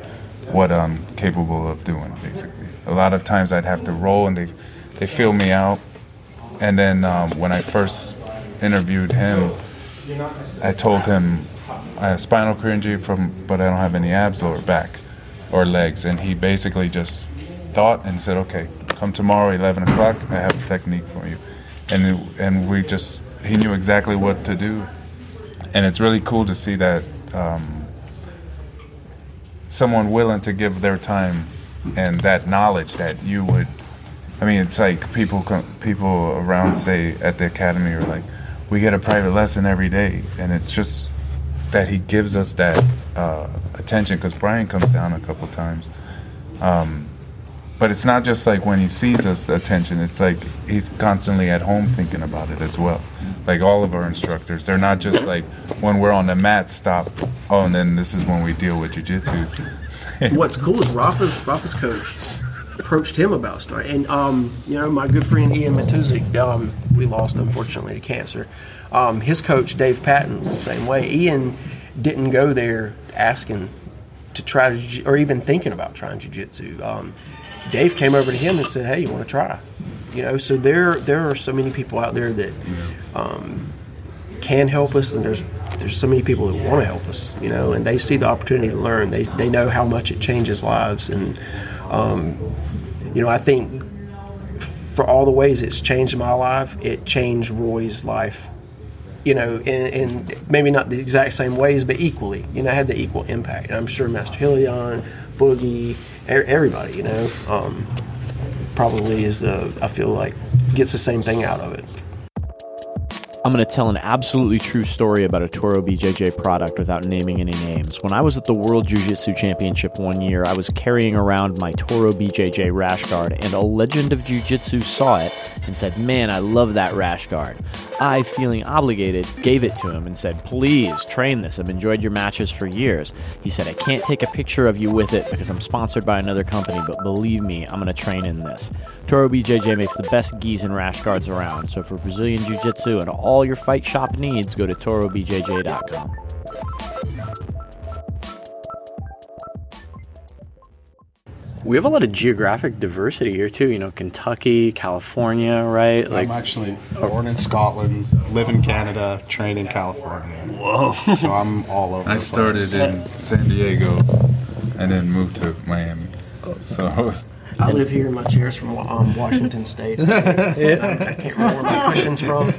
I'm capable of doing, basically. A lot of times I'd have to roll and they feel me out. And then when I first interviewed him, I told him I have spinal cord injury but I don't have any abs or back or legs. And he basically just thought and said, okay, come tomorrow, 11 o'clock, I have a technique for you. And we just, he knew exactly what to do. And it's really cool to see that someone willing to give their time and that knowledge that you would. I mean, it's like people around say at the academy are like, we get a private lesson every day, and it's just that he gives us that attention because Brian comes down a couple times. But it's not just like when he sees us, the attention, it's like he's constantly at home thinking about it as well. Like all of our instructors, they're not just like when we're on the mat, stop, oh, and then this is when we deal with jiu-jitsu. What's cool is Rafa's coach approached him about starting. And, you know, my good friend Ian Matuzik, we lost, unfortunately, to cancer. His coach, Dave Patton, was the same way. Ian didn't go there asking to try to, or even thinking about trying jiu-jitsu. Dave came over to him and said, hey, you want to try? You know, so there are so many people out there that can help us, and there's so many people that want to help us, you know, and they see the opportunity to learn. They know how much it changes lives. And, you know, I think for all the ways it's changed my life, it changed Roy's life, you know, and maybe not the exact same ways, but equally, you know, had the equal impact. And I'm sure Master Helion, Boogie, everybody, you know, probably is I feel like gets the same thing out of it. I'm going to tell an absolutely true story about a Toro BJJ product without naming any names. When I was at the World Jiu-Jitsu Championship one year, I was carrying around my Toro BJJ rash guard, and a legend of jiu-jitsu saw it and said, man, I love that rash guard. I, feeling obligated, gave it to him and said, please, train this. I've enjoyed your matches for years. He said, I can't take a picture of you with it because I'm sponsored by another company, but believe me, I'm going to train in this. Toro BJJ makes the best gis and rash guards around, so for Brazilian Jiu-Jitsu and all your fight shop needs, go to torobjj.com. We have a lot of geographic diversity here too, you know, Kentucky, California, right? Like, I'm actually born in Scotland, live in Canada, train in California. Whoa. So I'm all over the place. I started in San Diego and then moved to Miami. So I live here in my chair's from Washington State. I can't remember where my cushion's from.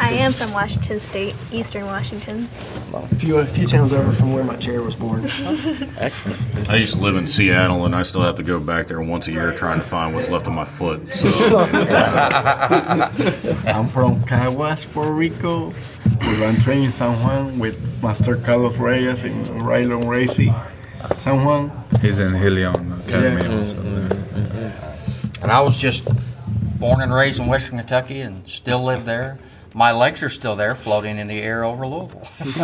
I am from Washington State, Eastern Washington. A few towns over from where my chair was born. Excellent. I used to live in Seattle, and I still have to go back there once a year trying to find what's left of my foot. So. I'm from Caguas, Puerto Rico. We run training in San Juan with Master Carlos Reyes and Rylan Racy. San Juan. He's in Helion Academy also. And I was just born and raised in Western Kentucky and still live there. My legs are still there, floating in the air over Louisville. If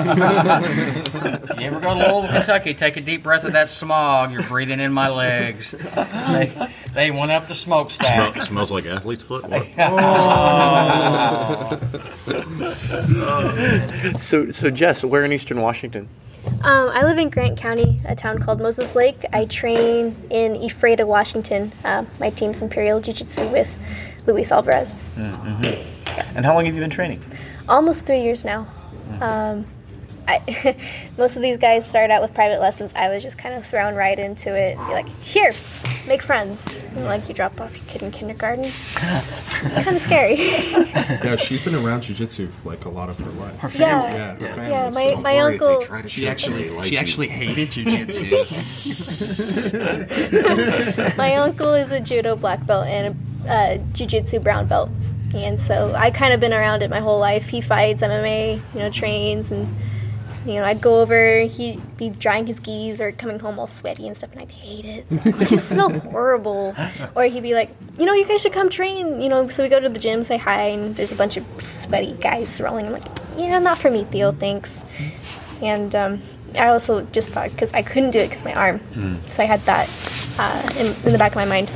you ever go to Louisville, Kentucky, take a deep breath of that smog. You're breathing in my legs. They went up the smokestack. Smells like athlete's foot. What? Oh. So Jess, where in Eastern Washington? I live in Grant County, a town called Moses Lake. I train in Ephrata, Washington. My team's Imperial Jiu-Jitsu with Luis Alvarez. Mm-hmm. And how long have you been training? Almost 3 years now. Most of these guys started out with private lessons. I was just kind of thrown right into it. Be like, here, make friends. And like, you drop off your kid in kindergarten. It's kind of scary. Yeah, she's been around jiu-jitsu like a lot of her life. Her family. Yeah. My uncle. She actually hated jiu-jitsu. My uncle is a judo black belt and a jiu-jitsu brown belt. And so I kind of been around it my whole life. He fights MMA, trains, and I'd go over. He'd be drying his gis or coming home all sweaty and stuff, and I'd hate it. So I just smell horrible. Or he'd be like, you guys should come train. So we go to the gym, say hi, and there's a bunch of sweaty guys swirling. I'm like, yeah, not for me, Theo, thanks. And I also just thought because I couldn't do it because my arm, so I had that in the back of my mind.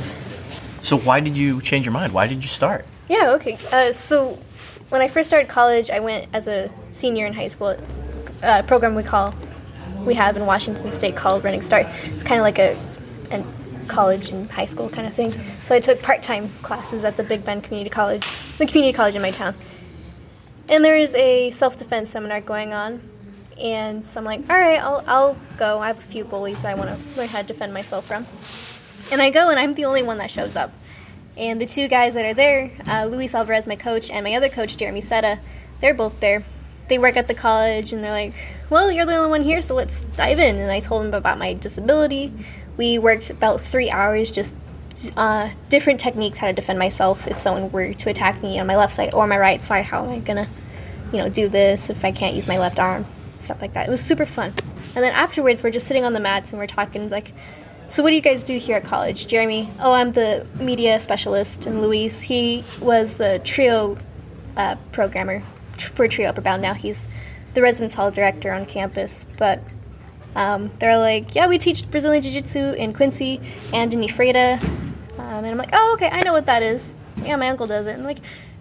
So why did you change your mind? Why did you start? Yeah, okay. So when I first started college, I went as a senior in high school, a program we have in Washington State called Running Start. It's kind of like a college and high school kind of thing. So I took part-time classes at the Big Bend Community College, the community college in my town. And there is a self-defense seminar going on. And so I'm like, all right, I'll go. I have a few bullies that I want to learn how to defend myself from. And I go, and I'm the only one that shows up. And the two guys that are there, Luis Alvarez, my coach, and my other coach, Jeremy Seta, they're both there. They work at the college, and they're like, well, you're the only one here, so let's dive in. And I told them about my disability. We worked about 3 hours, just different techniques, how to defend myself if someone were to attack me on my left side or my right side. How am I going to do this if I can't use my left arm? Stuff like that. It was super fun. And then afterwards, we're just sitting on the mats, and we're talking like, so what do you guys do here at college? Jeremy, I'm the media specialist. And Luis, he was the trio programmer for Trio Upper Bound. Now he's the residence hall director on campus. But they're like, yeah, we teach Brazilian Jiu-Jitsu in Quincy and in Ephrata. And I'm like, oh, okay, I know what that is. Yeah, my uncle does it.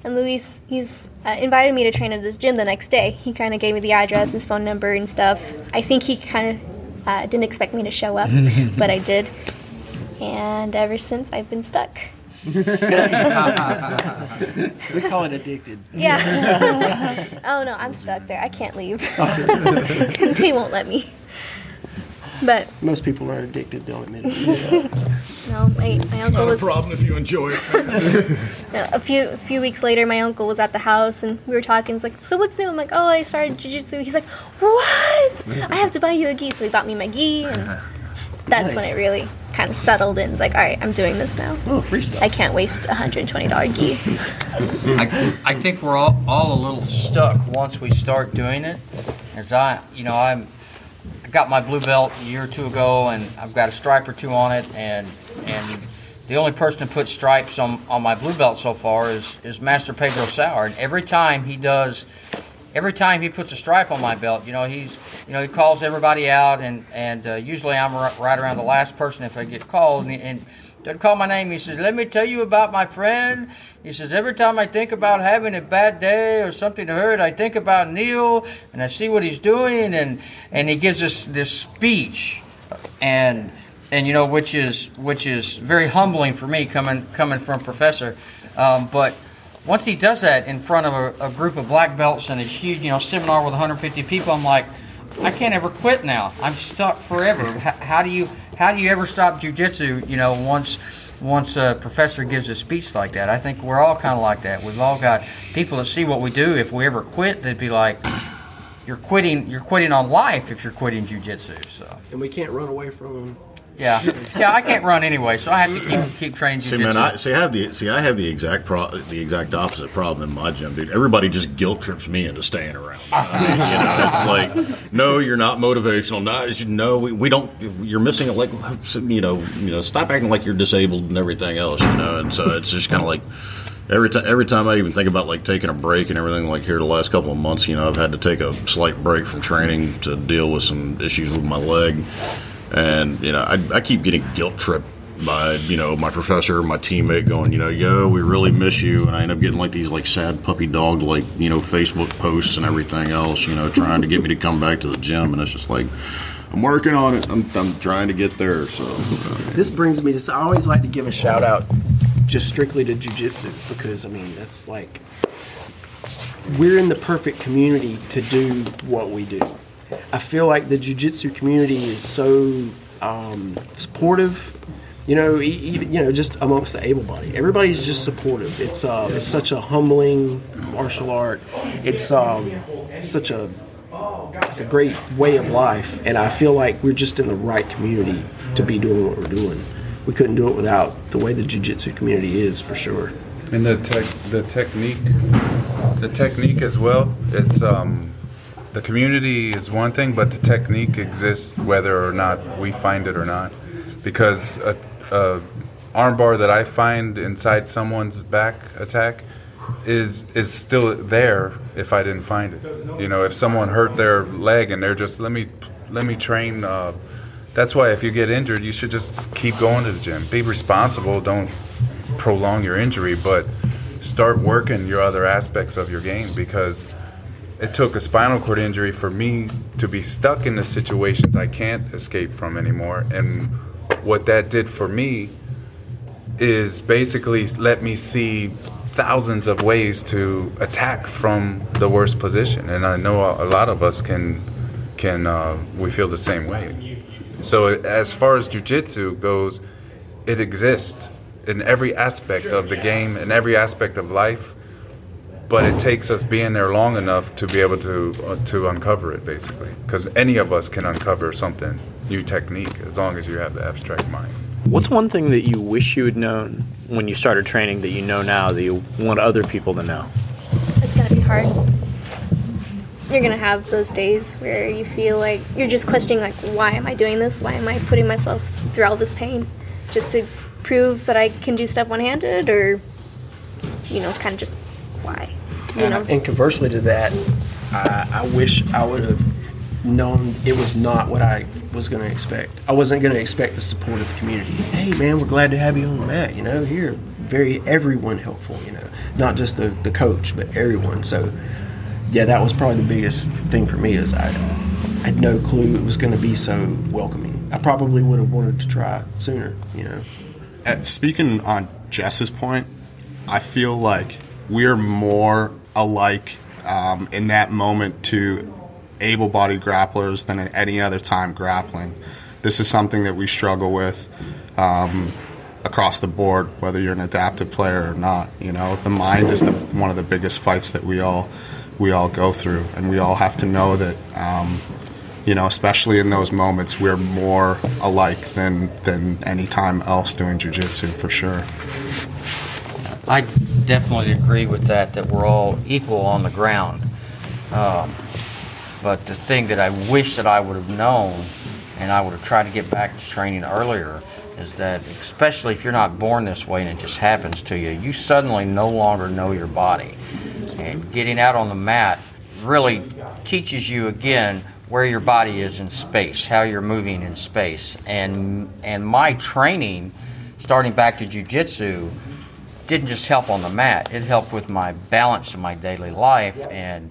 And Luis, he's invited me to train at his gym the next day. He kind of gave me the address, his phone number and stuff. I think he kind of... didn't expect me to show up, but I did. And ever since, I've been stuck. We call it addicted. Yeah. Oh, no, I'm stuck there. I can't leave. They won't let me. But most people are addicted, don't admit it. No, my uncle was... It's not a problem if you enjoy it. A few weeks later, my uncle was at the house, and we were talking. He's like, so what's new? I'm like, oh, I started jiu-jitsu. He's like, what? I have to buy you a gi. So he bought me my gi, and that's nice. When it really kind of settled in. It's like, all right, I'm doing this now. Oh, free stuff. I can't waste $120 gi. I think we're all a little stuck once we start doing it. As I got my blue belt a year or two ago, and I've got a stripe or two on it, and the only person who put stripes on my blue belt so far is Master Pedro Sauer. And every time he puts a stripe on my belt, he calls everybody out, and usually I'm right around the last person if I get called, and they'd call my name. He says, let me tell you about my friend. He says, every time I think about having a bad day or something to hurt, I think about Neil, and I see what he's doing, and he gives us this speech, and which is very humbling for me coming from a professor. But once he does that in front of a group of black belts and a huge seminar with 150 people, I'm like, I can't ever quit now. I'm stuck forever. How do you ever stop jiu-jitsu, once a professor gives a speech like that? I think we're all kind of like that. We've all got people that see what we do. If we ever quit, they'd be like, you're quitting on life if you're quitting jiu-jitsu. So. And we can't run away from them. Yeah. Yeah, I can't run anyway, so I have to keep training jiu-jitsu. I have the exact opposite problem in my gym, dude. Everybody just guilt trips me into staying around. It's like, no, you're not motivational. No, we don't. You're missing a leg. Stop acting like you're disabled and everything else. And so it's just kind of like, Every time I even think about like taking a break and everything, like here the last couple of months, you know, I've had to take a slight break from training to deal with some issues with my leg, and you know, I keep getting guilt tripped by, you know, my professor, my teammate going, you know, yo, we really miss you, and I end up getting like these like sad puppy dog like, you know, Facebook posts and everything else, you know, trying to get me to come back to the gym, and it's just like, I'm working on it. I'm trying to get there. So this brings me to, I always like to give a shout out just strictly to jiu-jitsu, because I mean that's like, we're in the perfect community to do what we do. I feel like the jiu-jitsu community is so supportive, you know, even, you know, just amongst the able-bodied, everybody's just supportive. It's such a humbling martial art. It's such a like a great way of life, and I feel like we're just in the right community to be doing what we're doing. We couldn't do it without the way the jiu-jitsu community is, for sure. And the technique as well. It's the community is one thing, but the technique exists whether or not we find it or not. Because a armbar that I find inside someone's back attack is still there if I didn't find it. You know, if someone hurt their leg and they're just let me train. That's why if you get injured, you should just keep going to the gym. Be responsible. Don't prolong your injury, but start working your other aspects of your game, because it took a spinal cord injury for me to be stuck in the situations I can't escape from anymore. And what that did for me is basically let me see thousands of ways to attack from the worst position. And I know a lot of us can we feel the same way. So as far as jiu-jitsu goes, it exists in every aspect of the game, in every aspect of life, but it takes us being there long enough to be able to uncover it, basically. Because any of us can uncover something, new technique, as long as you have the abstract mind. What's one thing that you wish you had known when you started training that you know now that you want other people to know? It's going to be hard. You're going to have those days where you feel like you're just questioning, like, why am I doing this? Why am I putting myself through all this pain? Just to prove that I can do stuff one-handed, or, you know, kind of just why? You know? And conversely to that, I wish I would have known it was not what I was going to expect. I wasn't going to expect the support of the community. Hey, man, we're glad to have you on the mat, you know, here. Everyone helpful, you know, not just the coach, but everyone. So, yeah, that was probably the biggest thing for me, is I had no clue it was going to be so welcoming. I probably would have wanted to try sooner, you know. Speaking on Jess's point, I feel like we're more alike in that moment to able-bodied grapplers than at any other time grappling. This is something that we struggle with across the board, whether you're an adaptive player or not. You know, the mind is one of the biggest fights that we all go through, and we all have to know that, you know, especially in those moments, we're more alike than any time else doing jiu-jitsu, for sure. I definitely agree with that we're all equal on the ground. But the thing that I wish that I would have known, and I would have tried to get back to training earlier, is that, especially if you're not born this way and it just happens to you, you suddenly no longer know your body. And getting out on the mat really teaches you again where your body is in space, how you're moving in space. And my training, starting back to jiu-jitsu, didn't just help on the mat. It helped with my balance in my daily life, and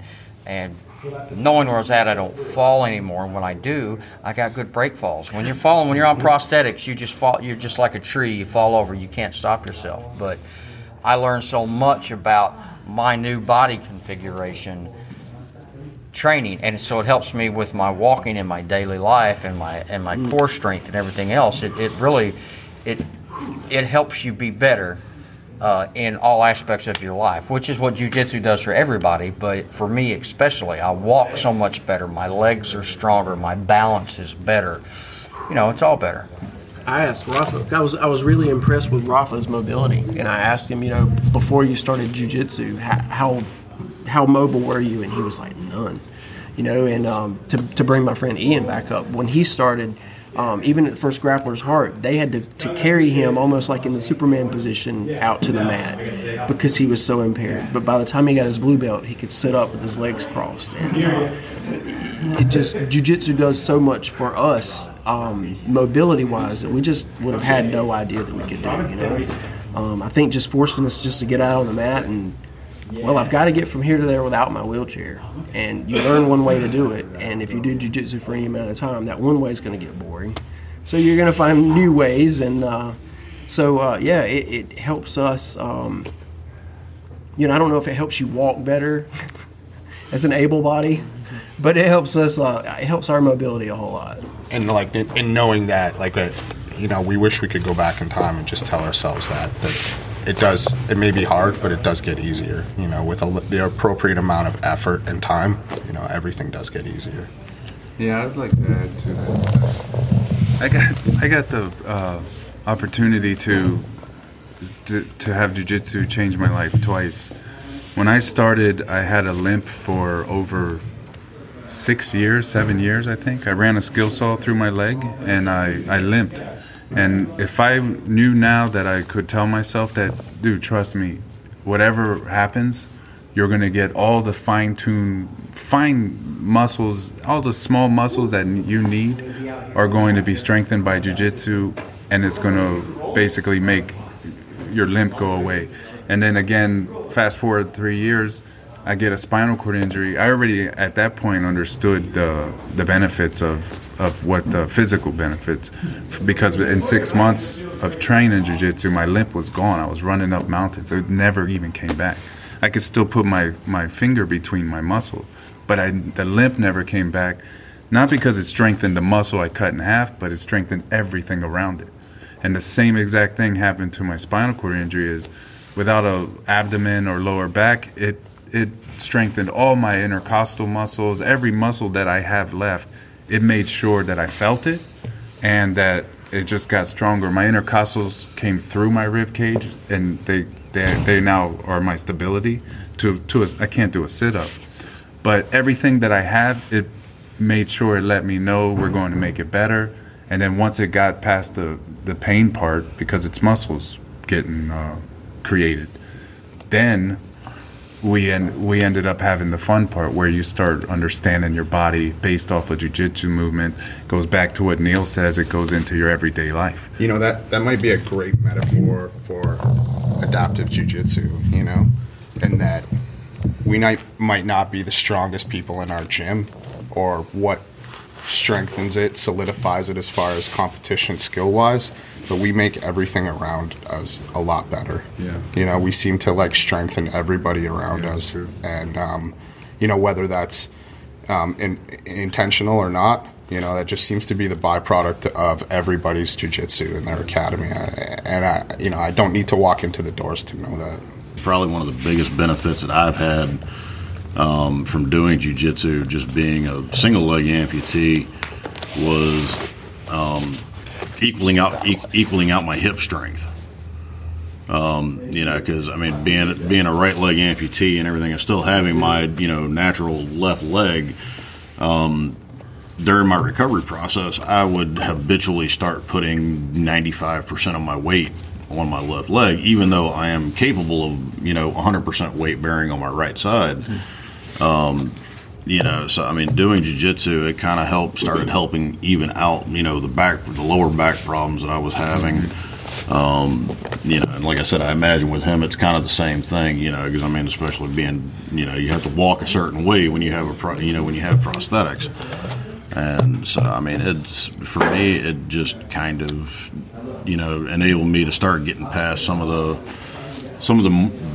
knowing where I was at, I don't fall anymore. And when I do, I got good break falls. When you're falling, when you're on prosthetics, you just fall. You're just like a tree. You fall over. You can't stop yourself. But I learned so much about my new body configuration training, and so it helps me with my walking in my daily life and my core strength and everything else. It really helps you be better in all aspects of your life, which is what jiu-jitsu does for everybody, but for me especially. I walk so much better, my legs are stronger, my balance is better, you know, it's all better. I asked Rafa. I was really impressed with Rafa's mobility, and I asked him, you know, before you started jiu-jitsu, how mobile were you? And he was like, none, you know. And to bring my friend Ian back up, when he started, Even at the first Grappler's Heart, they had to carry him almost like in the Superman position out to the mat because he was so impaired. But by the time he got his blue belt, he could sit up with his legs crossed. And it just, jiu-jitsu does so much for us, mobility-wise, that we just would have had no idea that we could do, you know. I think just forcing us just to get out on the mat and, well, I've got to get from here to there without my wheelchair. And you learn one way to do it. And if you do jiu-jitsu for any amount of time, that one way is going to get boring. So you're going to find new ways. And it helps us. I don't know if it helps you walk better as an able body, but it helps us. It helps our mobility a whole lot. And like in knowing that, like, we wish we could go back in time and just tell ourselves that it does. It may be hard, but it does get easier. You know, with the appropriate amount of effort and time, everything does get easier. Yeah, I'd like to add to that. I got the opportunity to have jiu-jitsu change my life twice. When I started, I had a limp for over 7 years, I think. I ran a skill saw through my leg, and I limped. And if I knew now that I could tell myself that, dude, trust me, whatever happens, you're going to get all the fine muscles, all the small muscles that you need are going to be strengthened by jiu-jitsu, and it's going to basically make your limp go away. And then again, fast forward 3 years, I get a spinal cord injury. I already at that point understood the benefits of what the physical benefits, because in 6 months of training jiu-jitsu, my limp was gone. I was running up mountains. It never even came back. I could still put my finger between my muscle, but the limp never came back, not because it strengthened the muscle I cut in half, but it strengthened everything around it. And the same exact thing happened to my spinal cord injury is without an abdomen or lower back, it strengthened all my intercostal muscles, every muscle that I have left. It made sure that I felt it and that it just got stronger. My intercostals came through my rib cage, and they now are my stability. I can't do a sit-up. But everything that I have, it made sure it let me know we're going to make it better. And then once it got past the pain part, because it's muscles getting created, then we ended up having the fun part where you start understanding your body based off of jiu-jitsu movement. It goes back to what Neil says. It goes into your everyday life. That might be a great metaphor for adaptive jiu-jitsu, and that we might not be the strongest people in our gym or what strengthens it, solidifies it as far as competition skill-wise, but we make everything around us a lot better. Yeah. We seem to strengthen everybody around us. True. And, whether that's intentional or not, that just seems to be the byproduct of everybody's jiu-jitsu in their academy. I don't need to walk into the doors to know that. Probably one of the biggest benefits that I've had from doing jiu-jitsu, just being a single-leg amputee, was equaling out my hip strength. Because being a right-leg amputee and everything, and still having my natural left leg. During my recovery process, I would habitually start putting 95% of my weight on my left leg, even though I am capable of 100% weight bearing on my right side. Doing jiu-jitsu, it kind of started helping even out the lower back problems that I was having. And like I said, I imagine with him it's kind of the same thing, because especially being, you have to walk a certain way when you have a prosthetics. And so, it's, for me, it just kind of, enabled me to start getting past some of the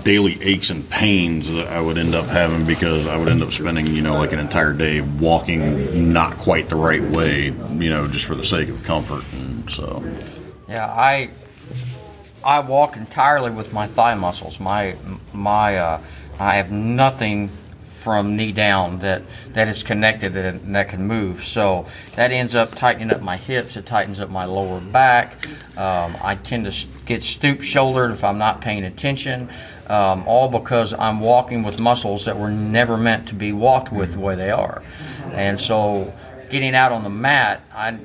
daily aches and pains that I would end up having, because I would end up spending, an entire day walking not quite the right way, just for the sake of comfort. And so, yeah, I walk entirely with my thigh muscles. My I have nothing from knee down that is connected and that can move. So that ends up tightening up my hips. It tightens up my lower back. I tend to get stoop-shouldered if I'm not paying attention, all because I'm walking with muscles that were never meant to be walked with the way they are. And so getting out on the mat, I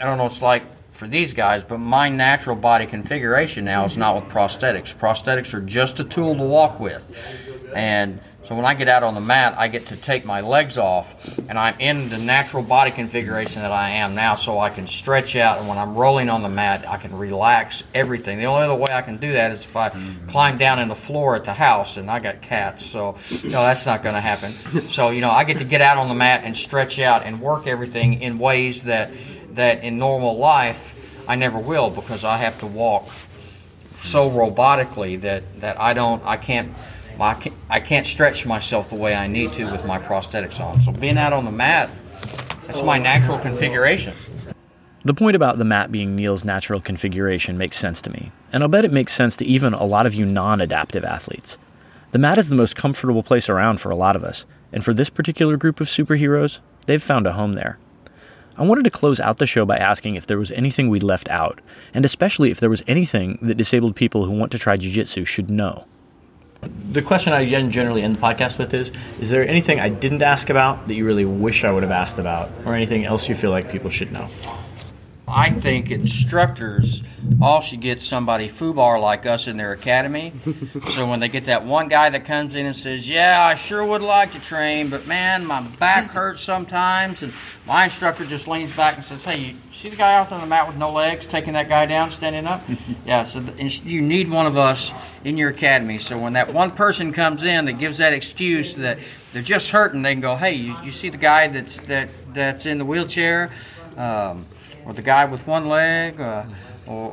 I don't know, it's like for these guys, but my natural body configuration now is not with prosthetics. Prosthetics are just a tool to walk with. And so when I get out on the mat, I get to take my legs off, and I'm in the natural body configuration that I am now, so I can stretch out, and when I'm rolling on the mat, I can relax everything. The only other way I can do that is if I climb down in the floor at the house, and I got cats, so no, that's not going to happen. So, you know, I get to get out on the mat and stretch out and work everything in ways that, in normal life I never will, because I have to walk so robotically that, I can't stretch myself the way I need to with my prosthetics on. So being out on the mat, that's my natural configuration. The point about the mat being Neil's natural configuration makes sense to me, and I'll bet it makes sense to even a lot of you non-adaptive athletes. The mat is the most comfortable place around for a lot of us, and for this particular group of superheroes, they've found a home there. I wanted to close out the show by asking if there was anything we left out, and especially if there was anything that disabled people who want to try jiu-jitsu should know. The question I generally end the podcast with is there anything I didn't ask about that you really wish I would have asked about, or anything else you feel like people should know? I think instructors all should get somebody foobar like us in their academy. So when they get that one guy that comes in and says, yeah, I sure would like to train, but man, my back hurts sometimes, and my instructor just leans back and says, hey, you see the guy out on the mat with no legs, taking that guy down, standing up? Yeah, so you need one of us in your academy. So when that one person comes in that gives that excuse that they're just hurting, they can go, hey, you see the guy that's in the wheelchair? Or the guy with one leg, or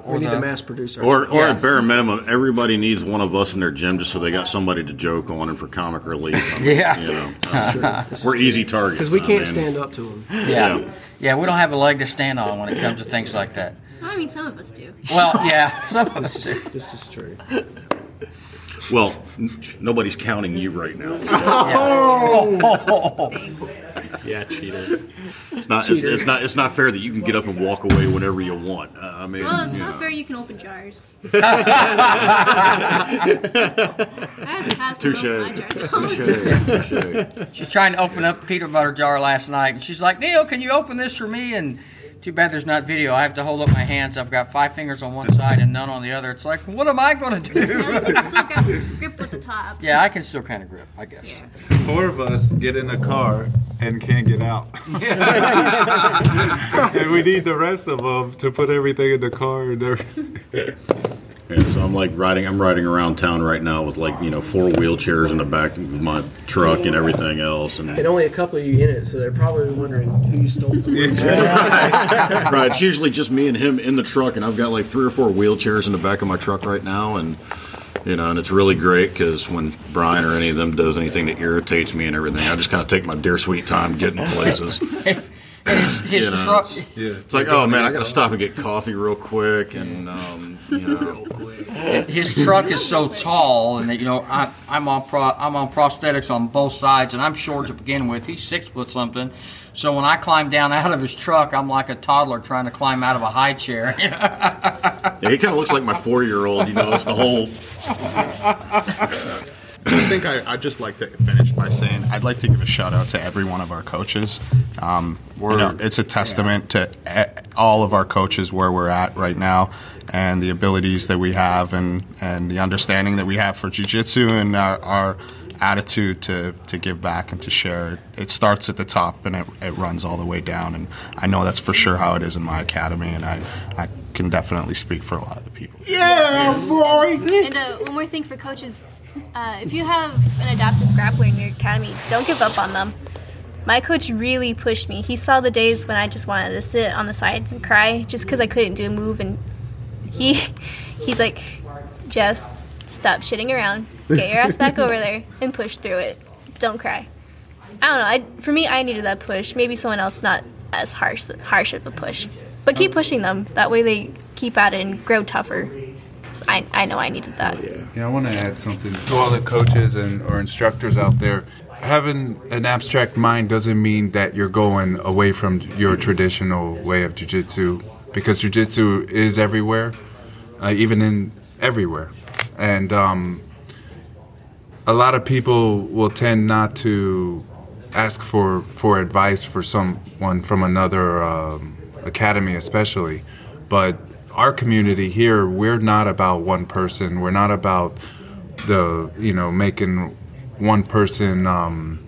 we need a mass producer. Or at bare minimum, everybody needs one of us in their gym just so they got somebody to joke on and for comic relief. I mean, yeah, you know, that's true. We're easy targets because we can't stand up to them. Yeah, we don't have a leg to stand on when it comes to things like that. I mean, some of us do. Well, yeah, some of us do. This is true. Well, nobody's counting you right now. Oh! Thanks. Yeah, cheater. It's not fair that you can get up and walk away whenever you want. I mean, well, it's not fair you can open jars. Touche. She's trying to open up a peanut butter jar last night, and she's like, Neil, can you open this for me? And too bad there's not video. I have to hold up my hands. I've got 5 fingers on one side and none on the other. It's like, what am I going to do? Yeah, you can still kind of grip with the top. Yeah, I can still kind of grip, I guess. Yeah. 4 of us get in a car and can't get out. And we need the rest of them to put everything in the car and everything. Yeah, so I'm riding around town right now with 4 wheelchairs in the back of my truck and everything else, and only a couple of you in it, so they're probably wondering who you stole some wheelchairs. Right, it's usually just me and him in the truck, and I've got 3 or 4 wheelchairs in the back of my truck right now, and and it's really great because when Brian or any of them does anything that irritates me and everything, I just kind of take my dear sweet time getting places. And his truck. It's like, oh man, I got to stop and get coffee real quick, and his truck is so tall, and I'm on prosthetics on both sides, and I'm short to begin with. He's 6 foot something, so when I climb down out of his truck, I'm like a toddler trying to climb out of a high chair. Yeah, he kind of looks like my 4-year-old. It's the whole. I think I'd just like to finish by saying I'd like to give a shout out to every one of our coaches. It's a testament to all of our coaches where we're at right now, and the abilities that we have, and the understanding that we have for jiu-jitsu, and our attitude to give back and to share. It starts at the top and it runs all the way down, and I know that's for sure how it is in my academy, and I can definitely speak for a lot of the people. Yeah, boy! And one more thing for coaches. If you have an adaptive grappler in your academy, don't give up on them. My coach really pushed me. He saw the days when I just wanted to sit on the sides and cry just because I couldn't do a move, and he's like, Jess, stop shitting around. Get your ass back over there and push through it. Don't cry. I don't know. For me, I needed that push. Maybe someone else not as harsh of a push. But keep pushing them. That way they keep at it and grow tougher. I know I needed that. Yeah, I want to add something to all the coaches or instructors out there. Having an abstract mind doesn't mean that you're going away from your traditional way of jiu-jitsu, because jiu-jitsu is everywhere, everywhere. And a lot of people will tend not to ask for advice for someone from another academy especially. But our community here, we're not about one person. We're not about the, you know, making one person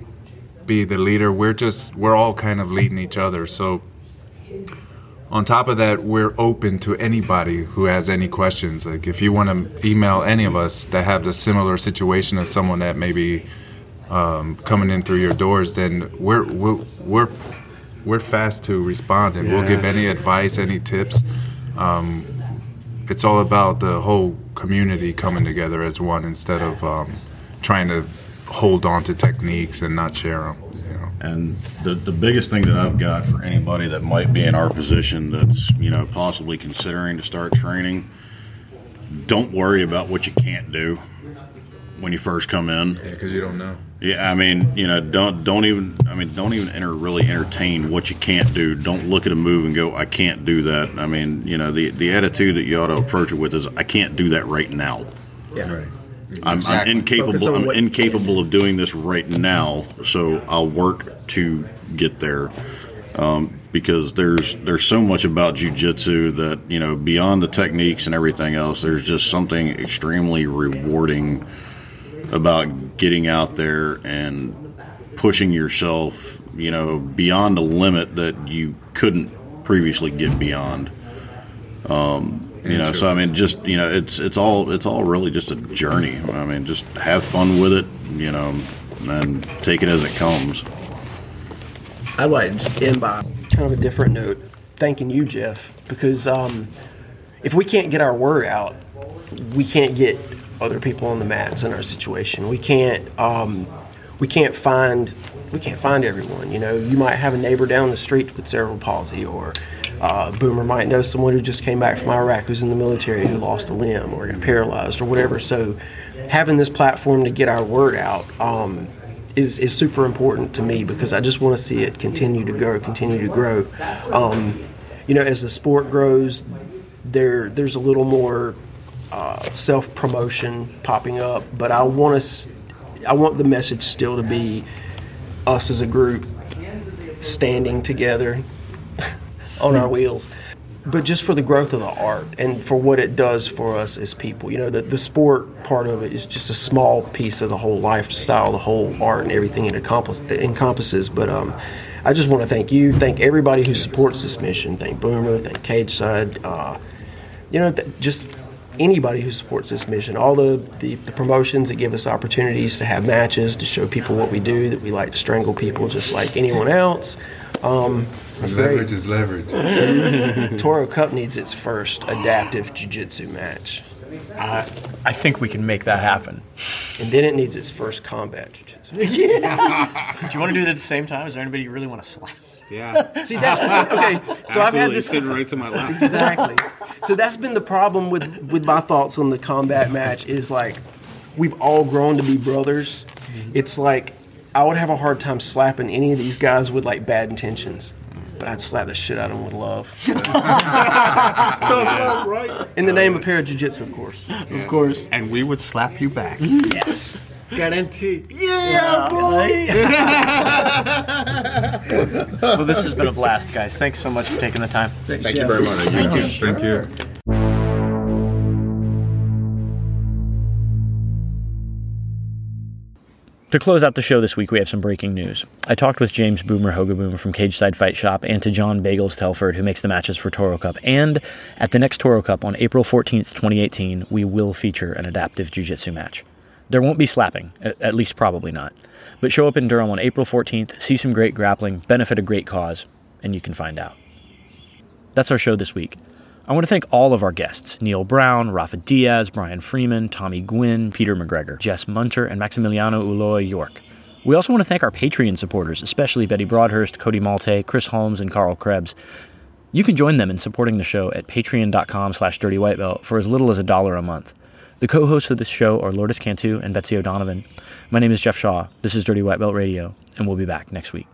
be the leader. We're all kind of leading each other. So on top of that, we're open to anybody who has any questions. Like if you want to email any of us that have the similar situation as someone that maybe coming in through your doors, then we're fast to respond, and yes, we'll give any advice, any tips. It's all about the whole community coming together as one instead of trying to hold on to techniques and not share them. You know? And the biggest thing that I've got for anybody that might be in our position that's, you know, possibly considering to start training, don't worry about what you can't do when you first come in. Yeah, because you don't know. Yeah, I mean, you know, don't even entertain what you can't do. Don't look at a move and go, I can't do that. I mean, you know, the attitude that you ought to approach it with is, I can't do that right now. Yeah, right. Exactly. I'm incapable of doing this right now, so I'll work to get there. Because there's so much about jiu-jitsu that, you know, beyond the techniques and everything else, there's just something extremely rewarding about getting out there and pushing yourself, you know, beyond the limit that you couldn't previously get beyond. You know, so I mean, just, you know, it's all really just a journey. I mean, just have fun with it, you know, and take it as it comes. I'd like to just end by kind of a different note, thanking you, Jeff, because if we can't get our word out, we can't get other people on the mats in our situation. We can't find everyone. You know, you might have a neighbor down the street with cerebral palsy, or Boomer might know someone who just came back from Iraq who's in the military who lost a limb or got paralyzed or whatever. So having this platform to get our word out is super important to me, because I just want to see it continue to grow. You know, as the sport grows, there's a little more self-promotion popping up, but I want the message still to be us as a group standing together on our wheels, but just for the growth of the art and for what it does for us as people. You know, the sport part of it is just a small piece of the whole lifestyle, the whole art, and everything it encompasses. But I just want to thank you, thank everybody who supports this mission, thank Boomer, thank Cageside, you know, just anybody who supports this mission, all the promotions that give us opportunities to have matches, to show people what we do, that we like to strangle people just like anyone else. Leverage is leverage. Toro Cup needs its first adaptive jiu-jitsu match. I think we can make that happen. And then it needs its first combat jiu-jitsu. Yeah. Do you want to do that at the same time? Is there anybody you really want to slap? Yeah. See, that's okay. So absolutely. I've had this sitting right to my left. Exactly. So that's been the problem with my thoughts on the combat match is, like, we've all grown to be brothers. Mm-hmm. It's like I would have a hard time slapping any of these guys with, like, bad intentions. But I'd slap the shit out of them with love. Right. In the name of para jiu-jitsu, of course. Yeah. Of course. And we would slap you back. Yes. Guaranteed. Yeah, boy! Well, this has been a blast, guys. Thanks so much for taking the time. Thank you very much. Thank you. To close out the show this week, we have some breaking news. I talked with James Boomer Hogaboom from Cageside Fight Shop and to John Bagels Telford, who makes the matches for Toro Cup. And at the next Toro Cup on April 14th, 2018, we will feature an adaptive jiu-jitsu match. There won't be slapping, at least probably not. But show up in Durham on April 14th, see some great grappling, benefit a great cause, and you can find out. That's our show this week. I want to thank all of our guests, Neil Brown, Rafael Diaz, Brian Freeman, Tommy Gwynn, Peter McGregor, Jess Munter, and Maximiliano Ulloa-York. We also want to thank our Patreon supporters, especially Betty Broadhurst, Cody Malte, Chris Holmes, and Carl Krebs. You can join them in supporting the show at patreon.com/dirtywhitebelt for as little as $1 a month. The co-hosts of this show are Lourdes Cantu and Betsy O'Donovan. My name is Jeff Shaw. This is Dirty White Belt Radio, and we'll be back next week.